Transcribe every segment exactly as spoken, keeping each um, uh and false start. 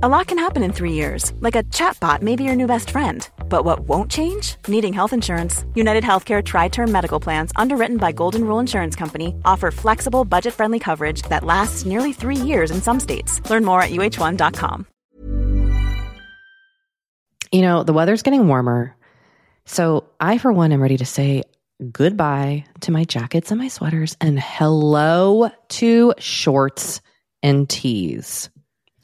A lot can happen in three years, like a chatbot may be your new best friend. But what won't change? Needing health insurance. United Healthcare Tri-Term Medical Plans, underwritten by Golden Rule Insurance Company, offer flexible, budget-friendly coverage that lasts nearly three years in some states. Learn more at U H one dot com. You know, the weather's getting warmer, so I, for one, am ready to say goodbye to my jackets and my sweaters and hello to shorts and tees.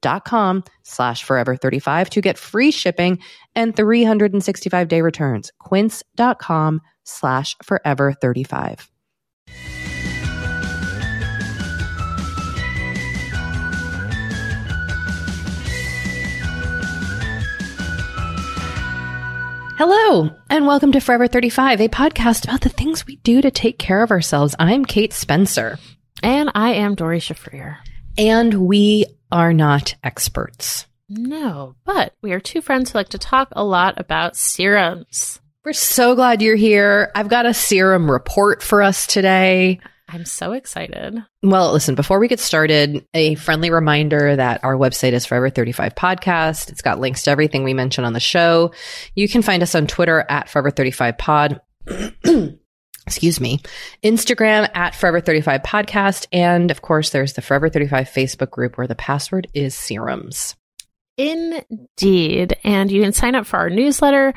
dot com slash forever thirty-five to get free shipping and three hundred sixty-five day returns. Quince.com slash forever thirty-five. Hello, and welcome to Forever thirty-five, a podcast about the things we do to take care of ourselves. I'm Kate Spencer. And I am Dori Shafrir. And we are not experts. No, but we are two friends who like to talk a lot about serums. We're so glad you're here. I've got a serum report for us today. I'm so excited. Well, listen, before we get started, a friendly reminder that our website is Forever thirty-five Podcast. It's got links to everything we mention on the show. You can find us on Twitter at Forever thirty-five Pod. Excuse me. Instagram at Forever thirty-five Podcast. And of course, there's the Forever thirty-five Facebook group where the password is serums. Indeed. And you can sign up for our newsletter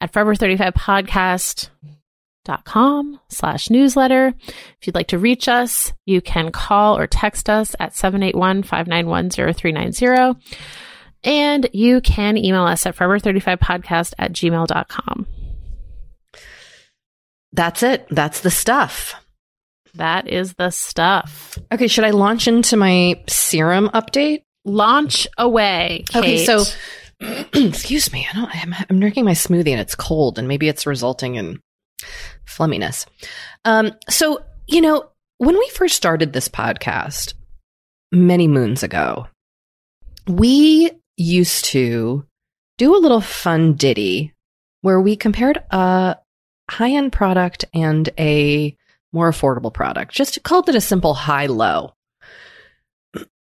at forever thirty-five podcast dot com slash newsletter. If you'd like to reach us, you can call or text us at seven eight one, five nine one, zero three nine zero. And you can email us at forever thirty-five podcast at gmail dot com. That's it. That's the stuff. That is the stuff. Okay. Should I launch into my serum update? Launch away, Kate. Okay. So, excuse me. I don't, I'm, I'm drinking my smoothie and it's cold and maybe it's resulting in flumminess. Um, so, you know, when we first started this podcast many moons ago, we used to do a little fun ditty where we compared a high-end product and a more affordable product. Just called it a simple high-low.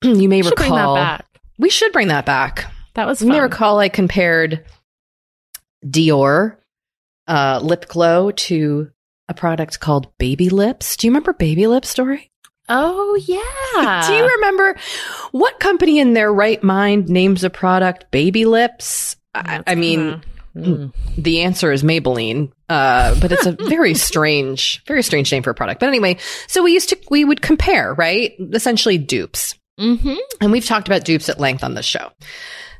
You may we recall. Bring that back. We should bring that back. That was fun. You may recall I compared Dior Uh, lip glow to a product called Baby Lips. Do you remember Baby Lips, Story? Oh, yeah. Do you remember what company in their right mind names a product Baby Lips? I, I mean, mm. the answer is Maybelline, uh, but it's a very strange, very strange name for a product. But anyway, so we used to, we would compare, right? Essentially dupes. Mm-hmm. And we've talked about dupes at length on the show.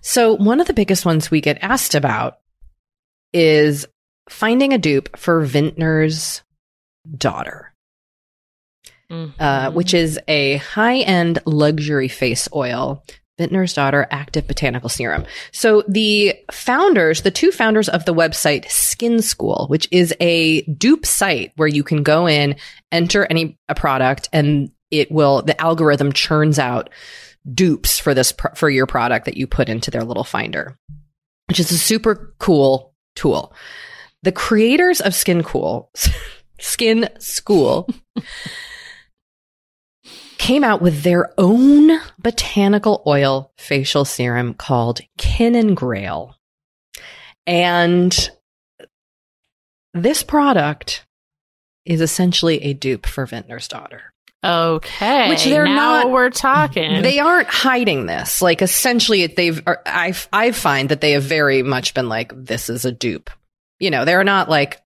So one of the biggest ones we get asked about is finding a dupe for Vintner's Daughter, mm-hmm. uh, which is a high-end luxury face oil Vintner's Daughter Active Botanical Serum. So the founders, the two founders of the website Skin School, which is a dupe site where you can go in, enter any a product, and it will, the algorithm churns out dupes for this, for your product that you put into their little finder, which is a super cool tool. The creators of Skin Cool, Skin School, came out with their own botanical oil facial serum called Kin and Grail. And this product is essentially a dupe for Vintner's Daughter. Okay. Which they're now not, we're talking. They aren't hiding this. Like, essentially, they've, I, I find that they have very much been like, this is a dupe. You know, they're not like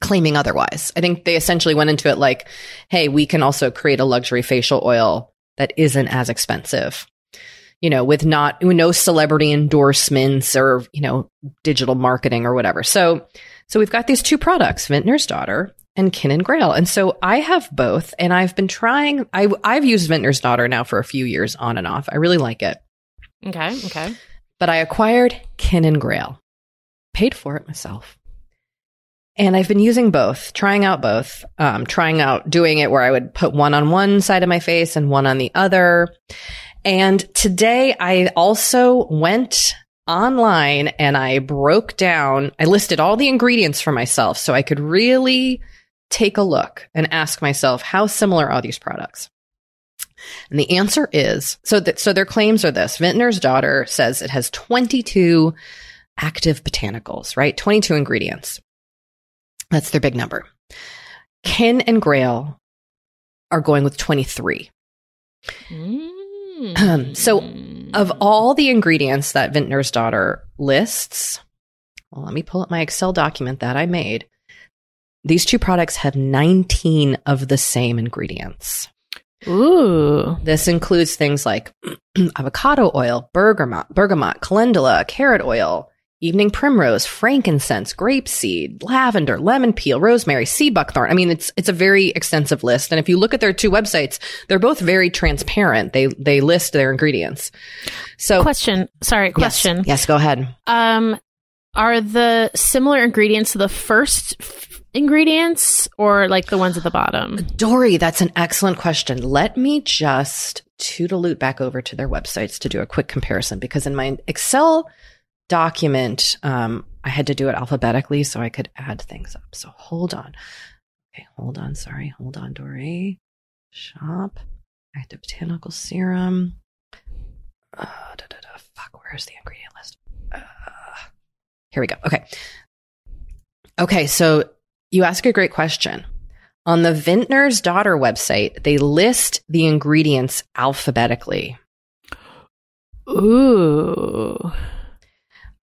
claiming otherwise. I think they essentially went into it like, hey, we can also create a luxury facial oil that isn't as expensive, you know, with not, no celebrity endorsements or, you know, digital marketing or whatever. So, so we've got these two products, Vintner's Daughter and Kin and Grail. And so I have both, and I've been trying, I, I've used Vintner's Daughter now for a few years on and off. I really like it. Okay. Okay. But I acquired Kin and Grail, paid for it myself. And I've been using both, trying out both, um, trying out doing it where I would put one on one side of my face and one on the other. And today I also went online and I broke down, I listed all the ingredients for myself so I could really take a look and ask myself, how similar are these products? And the answer is, so that, so their claims are this. Vintner's Daughter says it has twenty-two active botanicals, right? twenty-two ingredients. That's their big number. Kin and Grail are going with twenty-three. Mm. Um, so of all the ingredients that Vintner's Daughter lists, well, let me pull up my Excel document that I made. These two products have nineteen of the same ingredients. Ooh. This includes things like avocado oil, bergamot, bergamot, calendula, carrot oil, evening primrose, frankincense, grapeseed, lavender, lemon peel, rosemary, sea buckthorn. I mean, it's it's a very extensive list. And if you look at their two websites, they're both very transparent. They they list their ingredients. So question. Sorry, question. Yes, yes, go ahead. Um, are the similar ingredients the first f- ingredients or like the ones at the bottom? Dory, that's an excellent question. Let me just toot-a-loot back over to their websites to do a quick comparison, because in my Excel document, um, I had to do it alphabetically so I could add things up. So hold on. Okay, hold on. Sorry. Hold on, Dory. Shop. Active botanical serum. Uh, da, da, da. Fuck, where's the ingredient list? Uh, here we go. Okay. Okay, so you ask a great question. On the Vintner's Daughter website, they list the ingredients alphabetically. Ooh.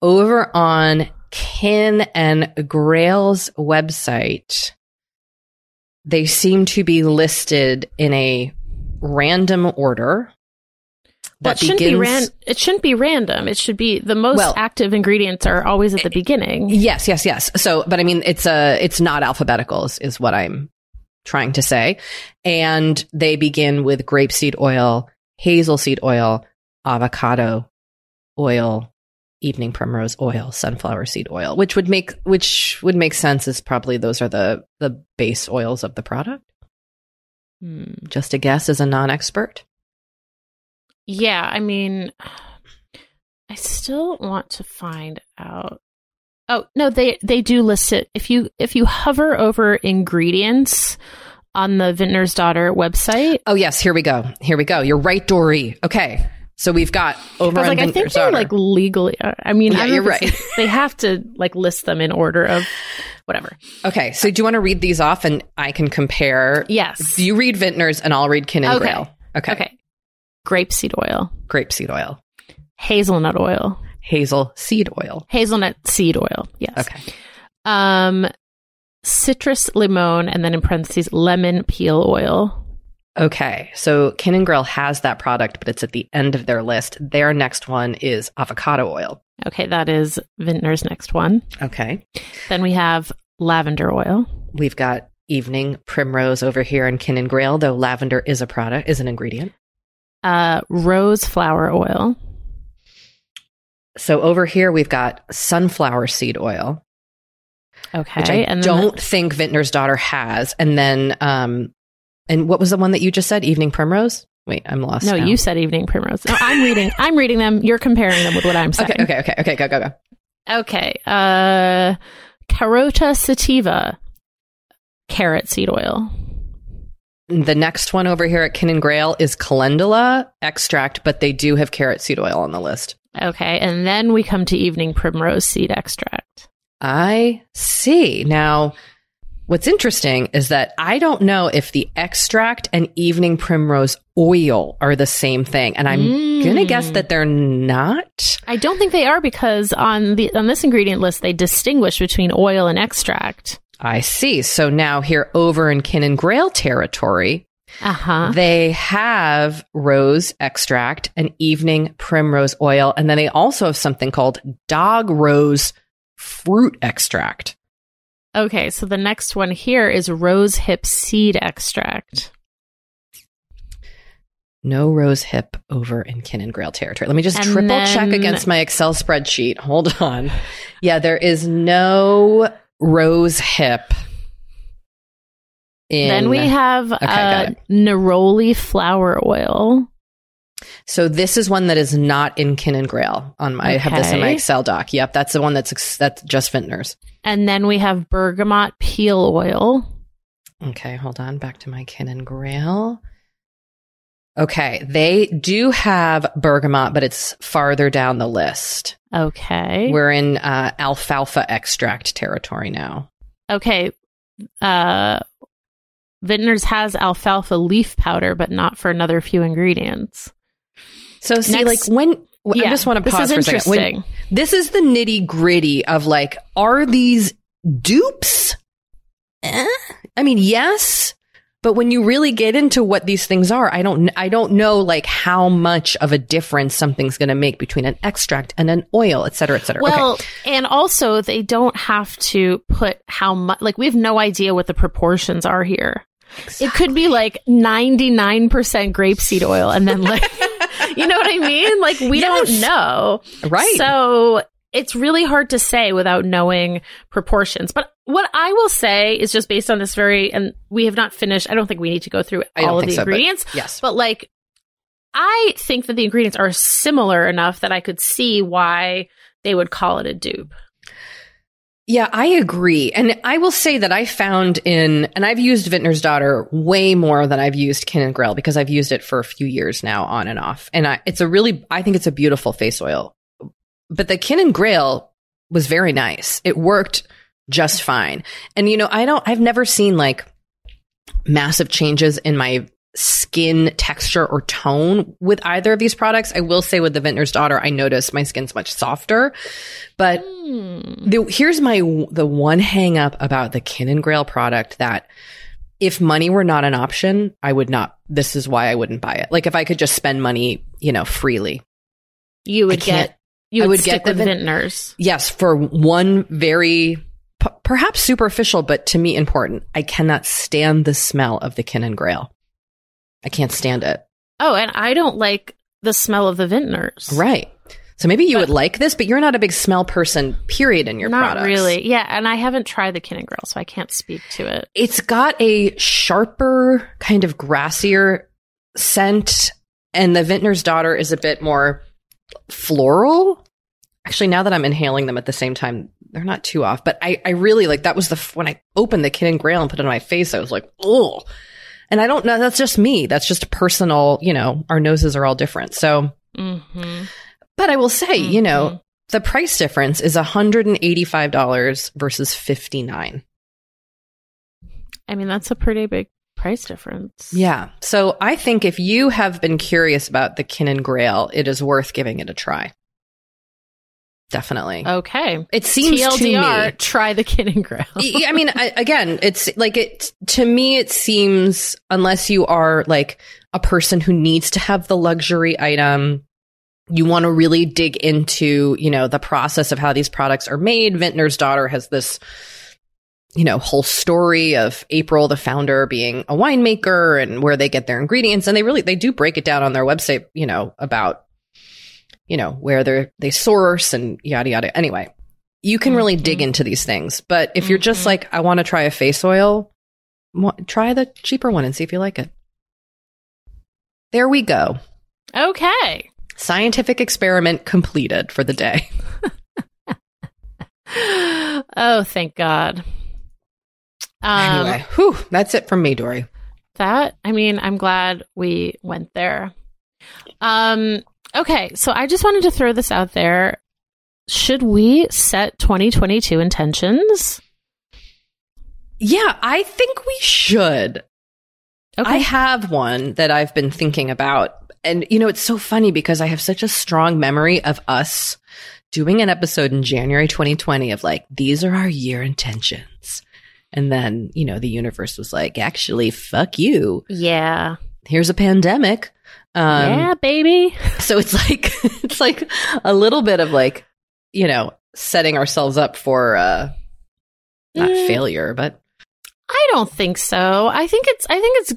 Over on Kin and Grail's website, they seem to be listed in a random order. That well, it, begins- shouldn't be ran- it shouldn't be random. It should be the most well, active ingredients are always at the it, beginning. Yes, yes, yes. So, but I mean, it's a it's not alphabetical is, is what I'm trying to say. And they begin with grapeseed oil, hazel seed oil, avocado oil, evening primrose oil, sunflower seed oil, which would make which would make sense is probably those are the, the base oils of the product. Hmm. Just a guess as a non-expert. Yeah, I mean, I still want to find out. Oh, no, they, they do list it. If you if you hover over ingredients on the Vintner's Daughter website. Oh, yes, here we go. Here we go. You're right, Dory. Okay. So we've got over. I was like, I think they're like legally. I mean, yeah, I you're right. They have to like list them in order of whatever. Okay, so do you want to read these off, and I can compare? Yes. You read Vintner's, and I'll read Kin and okay. Grail. Okay. Okay. Grapeseed oil. Grapeseed oil. Hazelnut oil. Hazel seed oil. Hazelnut seed oil. Yes. Okay. Um, citrus limon, and then in parentheses, lemon peel oil. Okay, so Kin and Grail has that product, but it's at the end of their list. Their next one is avocado oil. Okay, that is Vintner's next one. Okay. Then we have lavender oil. We've got evening primrose over here in Kin and Grail, though lavender is a product, is an ingredient. uh, rose flower oil. So over here, we've got sunflower seed oil. Okay. Which I and don't think Vintner's Daughter has. And then, um, and what was the one that you just said? Evening Primrose? Wait, I'm lost. No, now. You said Evening Primrose. No, I'm reading. I'm reading them. You're comparing them with what I'm saying. Okay, okay, okay, okay. Go, go, go. Okay. Uh, Carota sativa, carrot seed oil. The next one over here at Kin and Grail is calendula extract, but they do have carrot seed oil on the list. Okay. And then we come to Evening Primrose seed extract. I see. Now, what's interesting is that I don't know if the extract and Evening Primrose oil are the same thing. And I'm mm. going to guess that they're not. I don't think they are, because on the on this ingredient list, they distinguish between oil and extract. I see. So now here over in Kin and Grail territory, uh-huh. they have rose extract and Evening Primrose oil. And then they also have something called dog rose fruit extract. Okay, so the next one here is rose hip seed extract. No rose hip over in Kin and Grail territory. Let me just and triple then... check against my Excel spreadsheet. Hold on. Yeah, there is no rose hip. In... Then we have okay, uh, neroli flower oil. So this is one that is not in Kin and Grail. On my, okay. I have this in my Excel doc. Yep, that's the one that's that's just Vintner's. And then we have bergamot peel oil. Okay, hold on. Back to my Kin and Grail. Okay, they do have bergamot, but it's farther down the list. Okay, we're in uh, alfalfa extract territory now. Okay, uh, Vintner's has alfalfa leaf powder, but not for another few ingredients. So see, Next, like when yeah, I just want to pause for a second. When, this is the nitty gritty of like, are these dupes? Eh? I mean, yes, but when you really get into what these things are, I don't, I don't know like how much of a difference something's going to make between an extract and an oil, et cetera, et cetera. Well, okay. And also they don't have to put how much. Like we have no idea what the proportions are here. Exactly. It could be like ninety-nine percent grapeseed oil, and then like. You know what I mean? Like, we yes. don't know. Right. So it's really hard to say without knowing proportions. But what I will say is just based on this very, and we have not finished. I don't think we need to go through all of the so, ingredients. But, yes. But like, I think that the ingredients are similar enough that I could see why they would call it a dupe. Yeah, I agree. And I will say that I found in, and I've used Vintner's Daughter way more than I've used Kin and Grail, because I've used it for a few years now on and off. And I, it's a really, I think it's a beautiful face oil. But the Kin and Grail was very nice. It worked just fine. And, you know, I don't, I've never seen like massive changes in my skin texture or tone with either of these products. I will say with the Vintner's Daughter, I noticed my skin's much softer. But mm. the, here's my the one hang up about the Kin and Grail product that if money were not an option, I would not. This is why I wouldn't buy it. Like if I could just spend money, you know, freely, you would get you would, would stick get the with Vintner's. Yes, for one very. P- perhaps superficial, but to me important. I cannot stand the smell of the Kin and Grail. I can't stand it. Oh, and I don't like the smell of the Vintner's. Right. So maybe you but, would like this, but you're not a big smell person, period, in your not products. Not really. Yeah, and I haven't tried the Kin and Grail, so I can't speak to it. It's got a sharper, kind of grassier scent, and the Vintner's Daughter is a bit more floral. Actually, now that I'm inhaling them at the same time, they're not too off. But I, I really, like, that was the when I opened the Kin and Grail and put it on my face, I was like, oh. And I don't know. That's just me. That's just personal. You know, our noses are all different. So, mm-hmm. But I will say, mm-hmm. you know, the price difference is one hundred eighty-five dollars versus fifty-nine dollars. I mean, that's a pretty big price difference. Yeah. So I think if you have been curious about the Kin and Grail, it is worth giving it a try. Definitely. Okay. It seems T L D R, to me, try the Kin and Grail. I mean, I, again, it's like it to me. It seems, unless you are like a person who needs to have the luxury item, you want to really dig into, you know, the process of how these products are made. Vintner's Daughter has this you know, whole story of April, the founder, being a winemaker and where they get their ingredients. And they really, they do break it down on their website, you know, about, you know, where they're, they source and yada, yada. Anyway, you can really mm-hmm. dig into these things. But if mm-hmm. you're just like, I want to try a face oil, try the cheaper one and see if you like it. There we go. Okay. Scientific experiment completed for the day. Oh, thank God. Um, anyway, whew, that's it from me, Dory. That, I mean, I'm glad we went there. Um, okay, so I just wanted to throw this out there. Should we set twenty twenty-two intentions? Yeah, I think we should. Okay. I have one that I've been thinking about. And, you know, it's so funny because I have such a strong memory of us doing an episode in January twenty twenty of like, these are our year intentions. And then, you know, the universe was like, actually, fuck you. Yeah. Here's a pandemic. Um, yeah, baby. So it's like, it's like a little bit of like, you know, setting ourselves up for uh, not mm. failure, but. I don't think so. I think it's, I think it's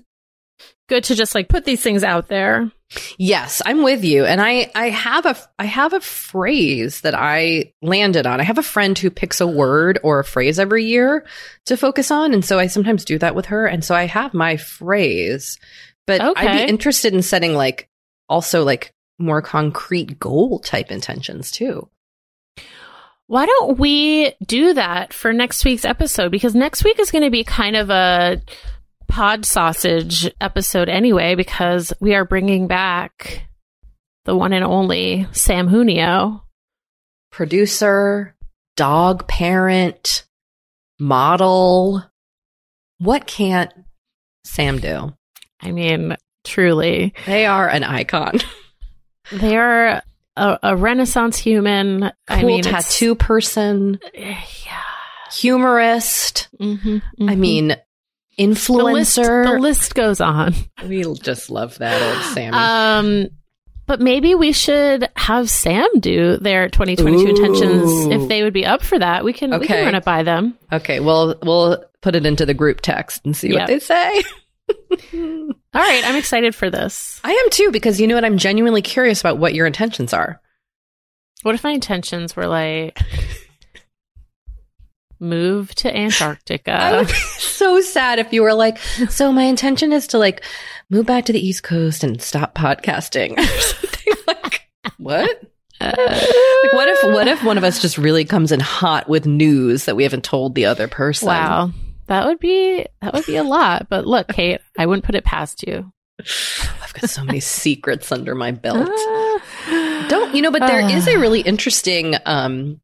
good to just like put these things out there. Yes, I'm with you. And I, I have a, I have a phrase that I landed on. I have a friend who picks a word or a phrase every year to focus on. And so I sometimes do that with her. And so I have my phrase, but okay. I'd be interested in setting like also like more concrete goal type intentions too. Why don't we do that for next week's episode? Because next week is going to be kind of a pod sausage episode anyway, because we are bringing back the one and only Sam Junio. Producer, dog parent, model. What can't Sam do? I mean, truly. They are an icon. They are... A, a Renaissance human, cool I mean, tattoo person, yeah, humorist. Mm-hmm, mm-hmm. I mean, influencer. The list, the list goes on. We just love that old Sammy. Um, but maybe we should have Sam do their twenty twenty-two Ooh. Intentions if they would be up for that. We can okay. we can run it by them. Okay, well, we'll put it into the group text and see yep. what they say. All right, I'm excited for this. I am too, because you know what? I'm genuinely curious about what your intentions are. What if my intentions were like, move to Antarctica? I would be so sad if you were like, so my intention is to like move back to the East Coast and stop podcasting or something. Like, what? Uh, like, what if what if one of us just really comes in hot with news that we haven't told the other person? Wow. That would be that would be a lot. But look, Kate, I wouldn't put it past you. I've got so many secrets under my belt. Ah. Don't you know, but there ah. is a really interesting um,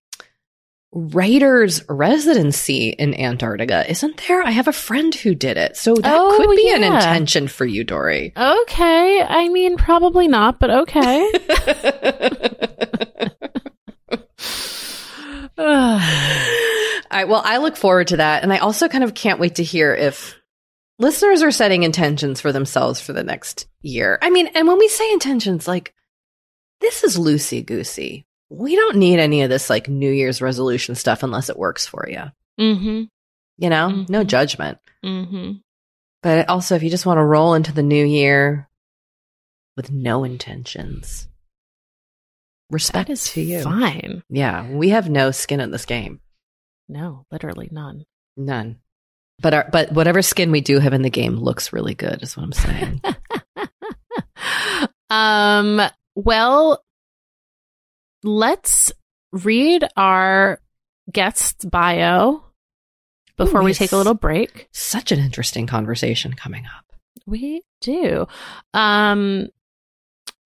writer's residency in Antarctica, isn't there? I have a friend who did it. So that oh, could be yeah. an intention for you, Dory. Okay. I mean, probably not, but okay. All right, well, I look forward to that. And I also kind of can't wait to hear if listeners are setting intentions for themselves for the next year. I mean, and when we say intentions, like, this is loosey-goosey. We don't need any of this, like, New Year's resolution stuff unless it works for you. Mm-hmm. You know? Mm-hmm. No judgment. Mm-hmm. But also, if you just want to roll into the new year with no intentions, respect that is to you. Fine. Yeah, we have no skin in this game. No, literally none. None. But our, but whatever skin we do have in the game looks really good, is what I'm saying. um. Well, let's read our guest's bio before Ooh, we take a little break. Such an interesting conversation coming up. We do. Um,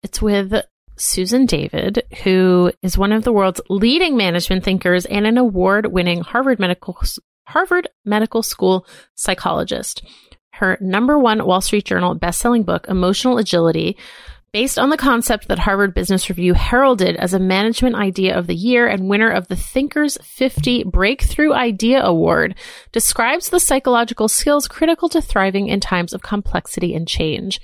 it's with Susan David, who is one of the world's leading management thinkers and an award-winning Harvard Medical Harvard Medical School psychologist. Her number one Wall Street Journal best-selling book, Emotional Agility, based on the concept that Harvard Business Review heralded as a management idea of the year and winner of the Thinkers fifty Breakthrough Idea Award, describes the psychological skills critical to thriving in times of complexity and change.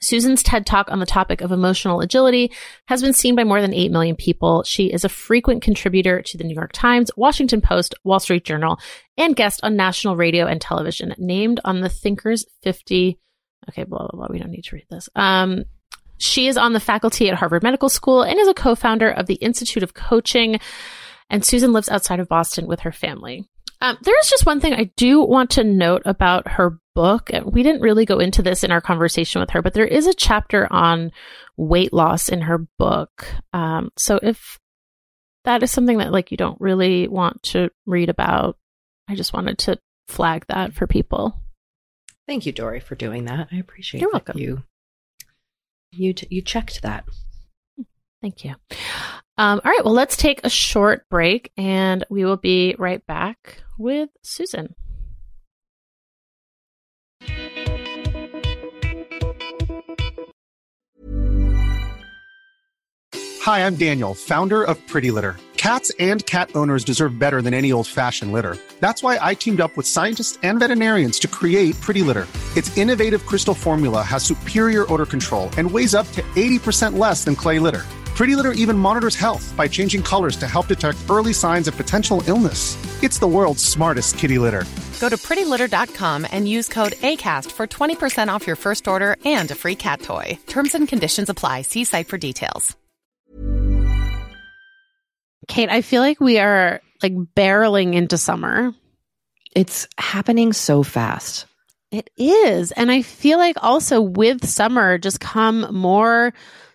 Susan's TED Talk on the topic of emotional agility has been seen by more than eight million people. She is a frequent contributor to the New York Times, Washington Post, Wall Street Journal, and guest on national radio and television, named on the Thinkers fifty. Okay, blah, blah, blah. We don't need to read this. Um, she is on the faculty at Harvard Medical School and is a co-founder of the Institute of Coaching. And Susan lives outside of Boston with her family. Um, there is just one thing I do want to note about her book. We didn't really go into this in our conversation with her, but there is a chapter on weight loss in her book. Um, so if that is something that like you don't really want to read about, I just wanted to flag that for people. Thank you, Dory, for doing that. I appreciate it. You're welcome. You, you, t- you checked that. Thank you. Um, all right. Well, let's take a short break and we will be right back with Susan. Hi, I'm Daniel, founder of Pretty Litter. Cats and cat owners deserve better than any old-fashioned litter. That's why I teamed up with scientists and veterinarians to create Pretty Litter. Its innovative crystal formula has superior odor control and weighs up to eighty percent less than clay litter. Pretty Litter even monitors health by changing colors to help detect early signs of potential illness. It's the world's smartest kitty litter. Go to pretty litter dot com and use code ACAST for twenty percent off your first order and a free cat toy. Terms and conditions apply. See site for details. Kate, I feel like we are like barreling into summer. It's happening so fast. It is. And I feel like also with summer just come more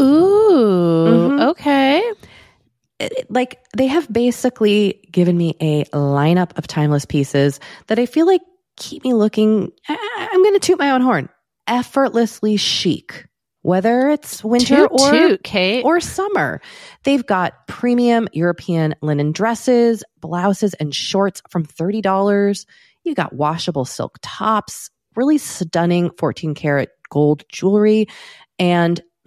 Ooh, mm-hmm. Okay. It, like they have basically given me a lineup of timeless pieces that I feel like keep me looking, I, I'm going to toot my own horn, effortlessly chic, whether it's winter toot, or, toot, Kate. or summer. They've got premium European linen dresses, blouses, and shorts from thirty dollars. You got washable silk tops, really stunning fourteen karat gold jewelry, and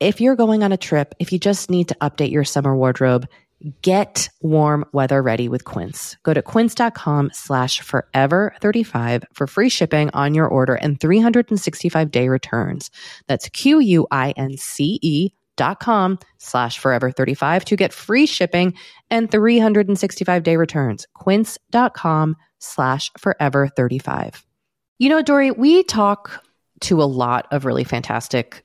if you're going on a trip, if you just need to update your summer wardrobe, get warm weather ready with Quince. Go to quince.com slash forever thirty-five for free shipping on your order and three hundred sixty-five day returns. That's Q-U-I-N-C-E dot com slash forever thirty-five to get free shipping and three hundred sixty-five day returns. Quince.com slash forever thirty-five. You know, Dory, we talk to a lot of really fantastic,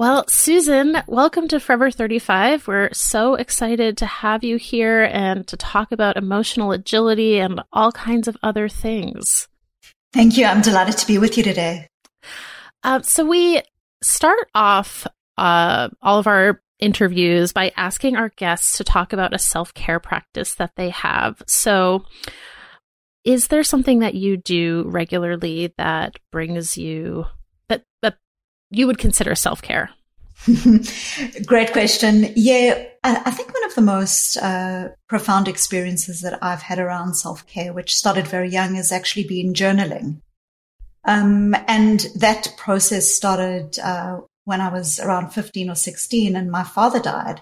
Well, Susan, welcome to Forever thirty-five. We're so excited to have you here and to talk about emotional agility and all kinds of other things. Thank you. I'm delighted to be with you today. Uh, so we start off uh, all of our interviews by asking our guests to talk about a self-care practice that they have. So is there something that you do regularly that brings you, that that you would consider self-care? Great question. Yeah, I think one of the most uh, profound experiences that I've had around self-care, which started very young, has actually been journaling. Um, and that process started uh, when I was around fifteen or sixteen and my father died.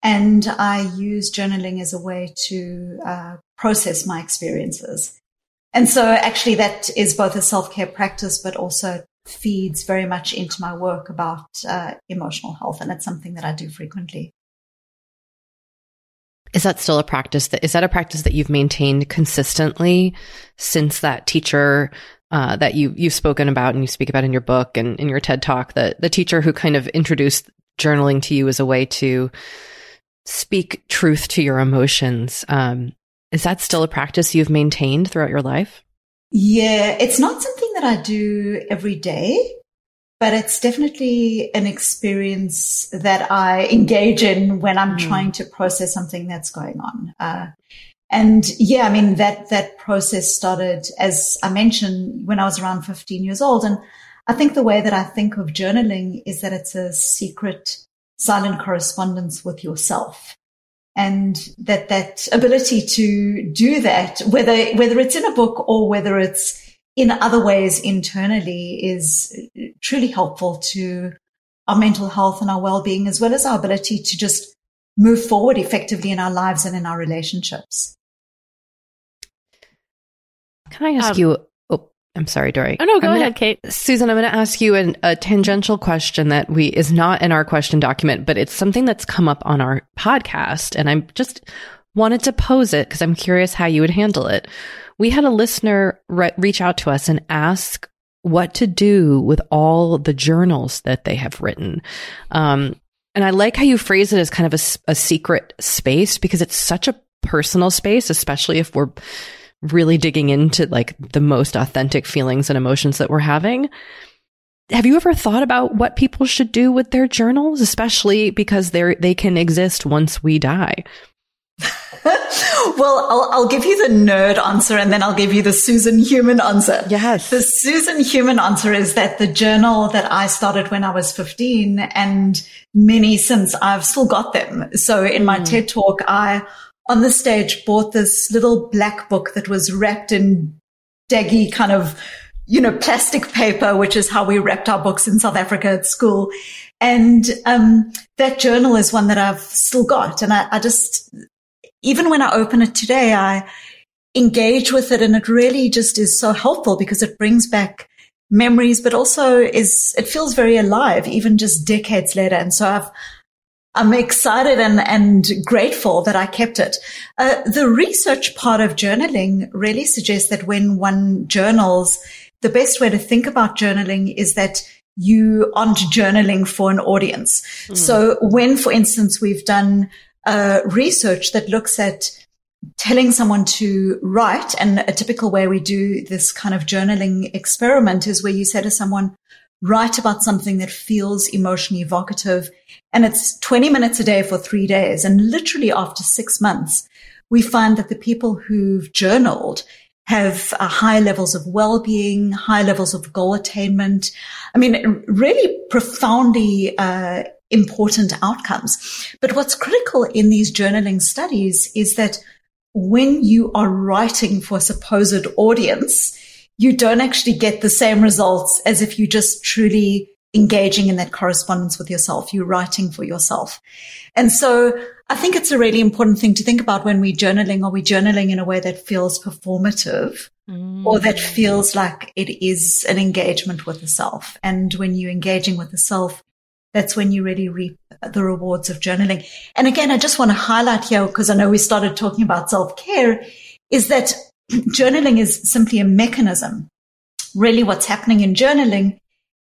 And I used journaling as a way to uh, process my experiences. And so actually that is both a self-care practice, but also feeds very much into my work about uh, emotional health. And it's something that I do frequently. Is that still a practice that, is that a practice that you've maintained consistently since that teacher uh, that you, you've spoken about and you speak about in your book and in your TED Talk, that the teacher who kind of introduced journaling to you as a way to speak truth to your emotions? Um, is that still a practice you've maintained throughout your life? Yeah, it's not something that I do every day, but it's definitely an experience that I engage in when I'm mm. trying to process something that's going on. Uh, and yeah, I mean, that that process started, as I mentioned, when I was around fifteen years old. And I I think the way that I think of journaling is that it's a secret, silent correspondence with yourself. And that that ability to do that, whether whether it's in a book or whether it's in other ways internally, is truly helpful to our mental health and our well-being, as well as our ability to just move forward effectively in our lives and in our relationships. Can I ask um, you? Oh, I'm sorry, Dory. Oh no, go I'm ahead, gonna, Kate. Susan, I'm going to ask you an, a tangential question that we is not in our question document, but it's something that's come up on our podcast, and I'm just wanted to pose it because I'm curious how you would handle it. We had a listener re- reach out to us and ask what to do with all the journals that they have written. Um, and I like how you phrase it as kind of a, a secret space, because it's such a personal space, especially if we're really digging into like the most authentic feelings and emotions that we're having. Have you ever thought about what people should do with their journals, especially because they're, they can exist once we die? Well, I'll, I'll give you the nerd answer, and then I'll give you the Susan human answer. Yes. The Susan human answer is that the journal that I started when I was fifteen, and many since, I've still got them. So in my mm. TED talk, I, on the stage, bought this little black book that was wrapped in daggy kind of, you know, plastic paper, which is how we wrapped our books in South Africa at school. And um, that journal is one that I've still got. And I, I just... Even when I open it today, I engage with it, and it really just is so helpful because it brings back memories, but also is, it feels very alive, even just decades later. And so I've, I'm excited and, and grateful that I kept it. Uh, the research part of journaling really suggests that when one journals, the best way to think about journaling is that you aren't journaling for an audience. Mm. So when, for instance, we've done Uh, research that looks at telling someone to write, and a typical way we do this kind of journaling experiment is where you say to someone, write about something that feels emotionally evocative, and it's twenty minutes a day for three days. And literally after six months, we find that the people who've journaled have uh, high levels of well-being, high levels of goal attainment. I mean, really profoundly uh important outcomes. But what's critical in these journaling studies is that when you are writing for a supposed audience, you don't actually get the same results as if you just truly engaging in that correspondence with yourself. You're writing for yourself. And so I think it's a really important thing to think about when we're journaling. Are we journaling in a way that feels performative mm. or that feels like it is an engagement with the self? And when you're engaging with the self, that's when you really reap the rewards of journaling. And again, I just want to highlight here, because I know we started talking about self-care, is that journaling is simply a mechanism. Really what's happening in journaling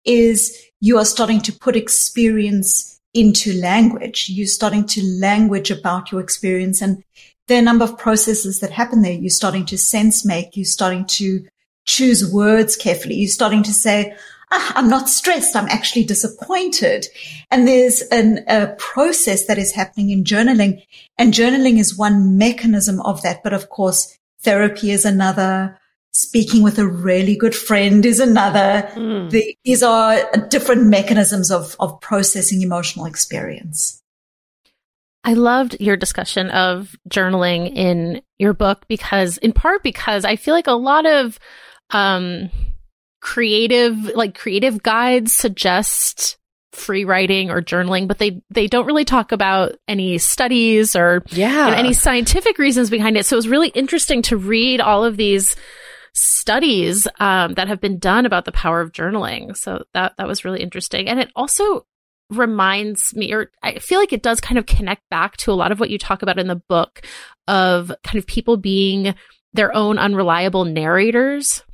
is you are starting to put experience into language. You're starting to language about your experience. And there are a number of processes that happen there. You're starting to sense make. You're starting to choose words carefully. You're starting to say, Ah, I'm not stressed. I'm actually disappointed. And there's an, a process that is happening in journaling, and journaling is one mechanism of that. But of course, therapy is another. Speaking with a really good friend is another. Mm. The, these are different mechanisms of, of processing emotional experience. I loved your discussion of journaling in your book because, in part, because I feel like a lot of, um, creative like creative guides suggest free writing or journaling, but they they don't really talk about any studies or yeah. you know, any scientific reasons behind it. So it was really interesting to read all of these studies um, that have been done about the power of journaling. So that that was really interesting. And it also reminds me, or I feel like it does kind of connect back to a lot of what you talk about in the book of kind of people being their own unreliable narrators.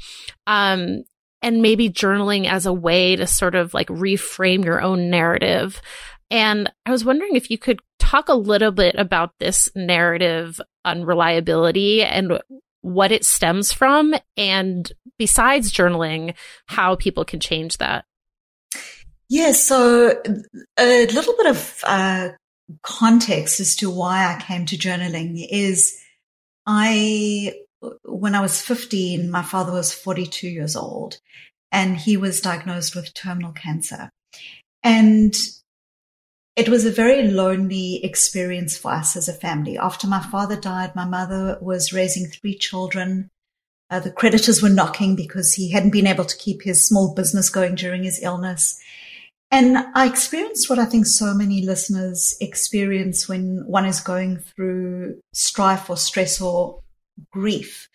Um, And maybe journaling as a way to sort of like reframe your own narrative. And I was wondering if you could talk a little bit about this narrative unreliability and what it stems from. And besides journaling, how people can change that. Yeah, so a little bit of uh, context as to why I came to journaling is I... When I was fifteen, my father was forty-two years old, and he was diagnosed with terminal cancer. And it was a very lonely experience for us as a family. After my father died, my mother was raising three children. Uh, the creditors were knocking because he hadn't been able to keep his small business going during his illness. And I experienced what I think so many listeners experience when one is going through strife or stress or grief,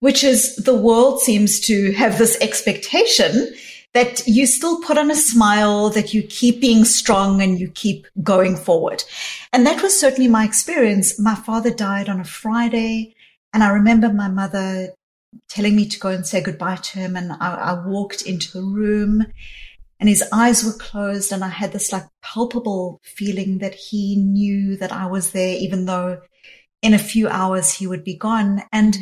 which is the world seems to have this expectation that you still put on a smile, that you keep being strong and you keep going forward. And that was certainly my experience. My father died on a Friday, and I remember my mother telling me to go and say goodbye to him. And I, I walked into the room, and his eyes were closed, and I had this like palpable feeling that he knew that I was there, even though in a few hours he would be gone. And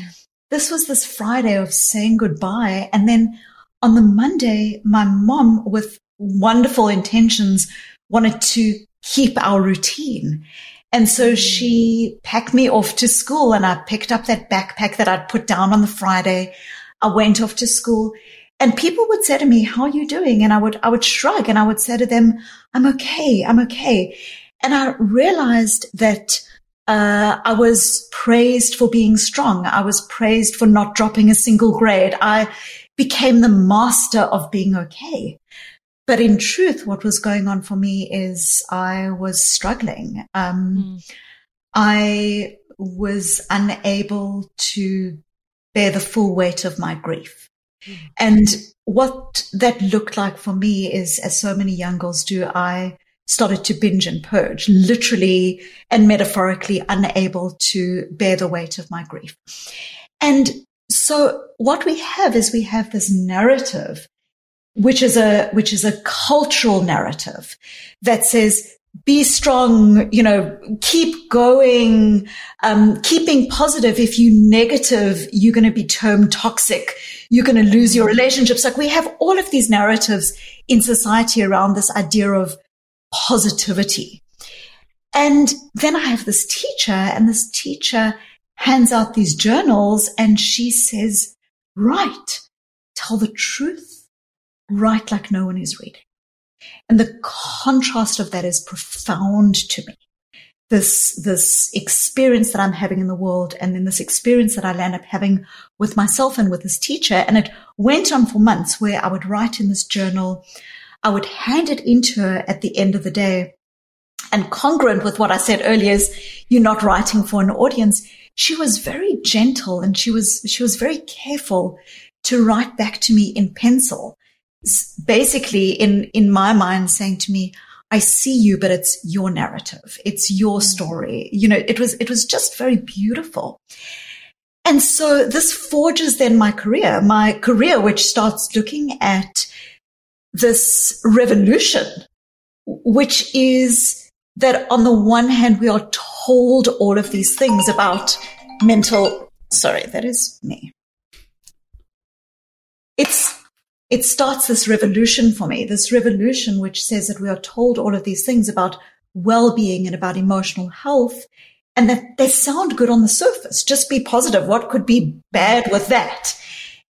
this was this Friday of saying goodbye. And then on the Monday, my mom, with wonderful intentions, wanted to keep our routine. And so she packed me off to school, and I picked up that backpack that I'd put down on the Friday. I went off to school, and people would say to me, "How are you doing?" And I would, I would shrug, and I would say to them, "I'm okay, I'm okay." And I realized that Uh, I was praised for being strong. I was praised for not dropping a single grade. I became the master of being okay. But in truth, what was going on for me is I was struggling. Um, mm. I was unable to bear the full weight of my grief. Mm. And what that looked like for me is, as so many young girls do, I started to binge and purge, literally and metaphorically, unable to bear the weight of my grief. And so what we have is we have this narrative, which is a, which is a cultural narrative that says, be strong, you know, keep going, um, keep being positive. If you're negative, you're going to be termed toxic. You're going to lose your relationships. Like, we have all of these narratives in society around this idea of positivity. And then I have this teacher, and this teacher hands out these journals, and she says, write, tell the truth, write like no one is reading. And the contrast of that is profound to me. This, this experience that I'm having in the world, and then this experience that I land up having with myself and with this teacher. And it went on for months, where I would write in this journal, I would hand it into her at the end of the day. And congruent with what I said earlier is, you're not writing for an audience. She was very gentle, and she was, she was very careful to write back to me in pencil, basically in, in my mind saying to me, I see you, but it's your narrative. It's your story. You know, it was, it was just very beautiful. And so this forges then my career, my career, which starts looking at this revolution, which is that on the one hand, we are told all of these things about mental, sorry, that is me. It's, it starts this revolution for me, this revolution, which says that we are told all of these things about well-being and about emotional health, and that they sound good on the surface. Just be positive. What could be bad with that?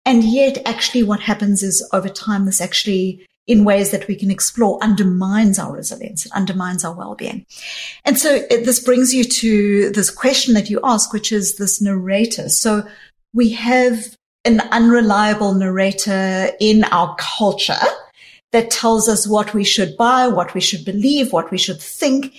And yet actually what happens is, over time, this actually, in ways that we can explore, undermines our resilience, it undermines our well-being. And so it, this brings you to this question that you ask, which is this narrator. So we have an unreliable narrator in our culture that tells us what we should buy, what we should believe, what we should think,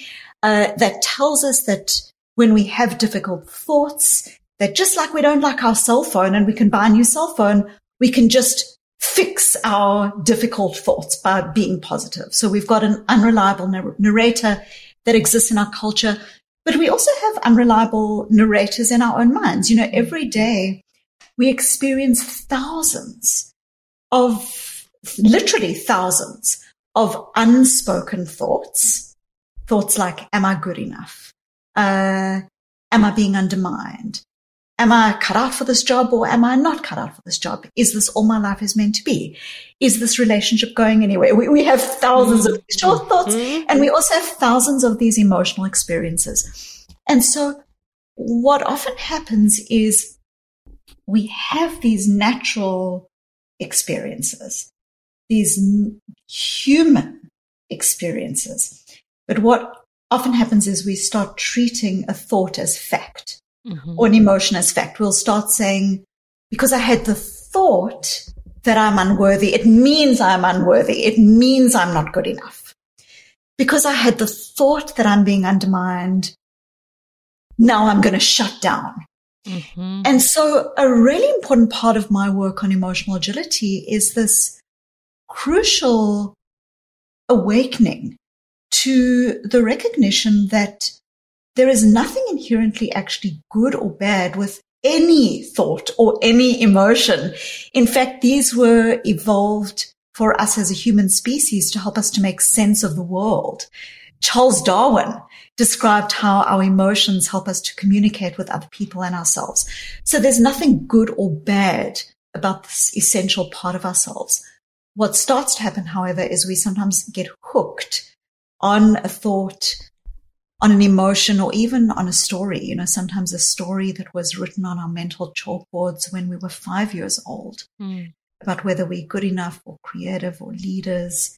uh, that tells us that when we have difficult thoughts, that just like we don't like our cell phone and we can buy a new cell phone, we can just fix our difficult thoughts by being positive. So we've got an unreliable nar- narrator that exists in our culture, but we also have unreliable narrators in our own minds. You know, every day we experience thousands of, literally thousands of unspoken thoughts, thoughts like, am I good enough? Uh, am I being undermined? Am I cut out for this job, or am I not cut out for this job? Is this all my life is meant to be? Is this relationship going anywhere? We, we have thousands of these short thoughts, and we also have thousands of these emotional experiences. And so what often happens is we have these natural experiences these human experiences. But what often happens is we start treating a thought as fact mm-hmm. or an emotion as fact. We'll start saying, because I had the thought that I'm unworthy, it means I'm unworthy. It means I'm not good enough. Because I had the thought that I'm being undermined, now I'm going to shut down. Mm-hmm. And so a really important part of my work on emotional agility is this crucial awakening to the recognition that there is nothing inherently actually good or bad with any thought or any emotion. In fact, these were evolved for us as a human species to help us to make sense of the world. Charles Darwin described how our emotions help us to communicate with other people and ourselves. So there's nothing good or bad about this essential part of ourselves. What starts to happen, however, is we sometimes get hooked on a thought, on an emotion, or even on a story. You know, sometimes a story that was written on our mental chalkboards when we were five years old mm. about whether we're good enough or creative or leaders.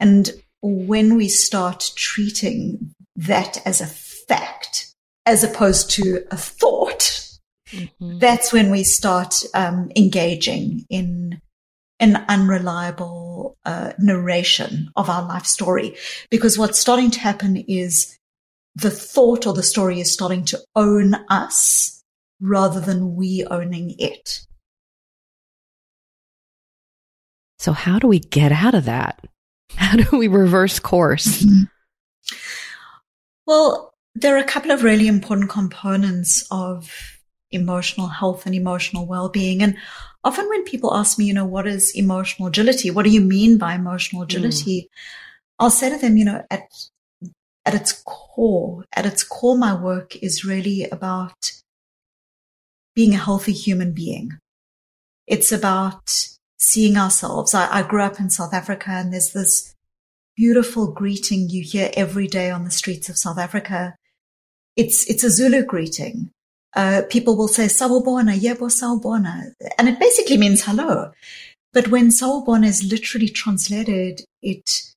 And when we start treating that as a fact, as opposed to a thought, mm-hmm. that's when we start um, engaging in an unreliable uh, narration of our life story. Because what's starting to happen is the thought or the story is starting to own us rather than we owning it. So how do we get out of that? How do we reverse course? Mm-hmm. Well, there are a couple of really important components of emotional health and emotional well-being. And often when people ask me, you know, what is emotional agility? What do you mean by emotional agility? Mm. I'll say to them, you know, at at its core, at its core, my work is really about being a healthy human being. It's about seeing ourselves. I, I grew up in South Africa, and there's this beautiful greeting you hear every day on the streets of South Africa. It's it's a Zulu greeting. Uh, people will say, Sawubona, yebo sawubona, and it basically means hello. But when sawubona is literally translated, it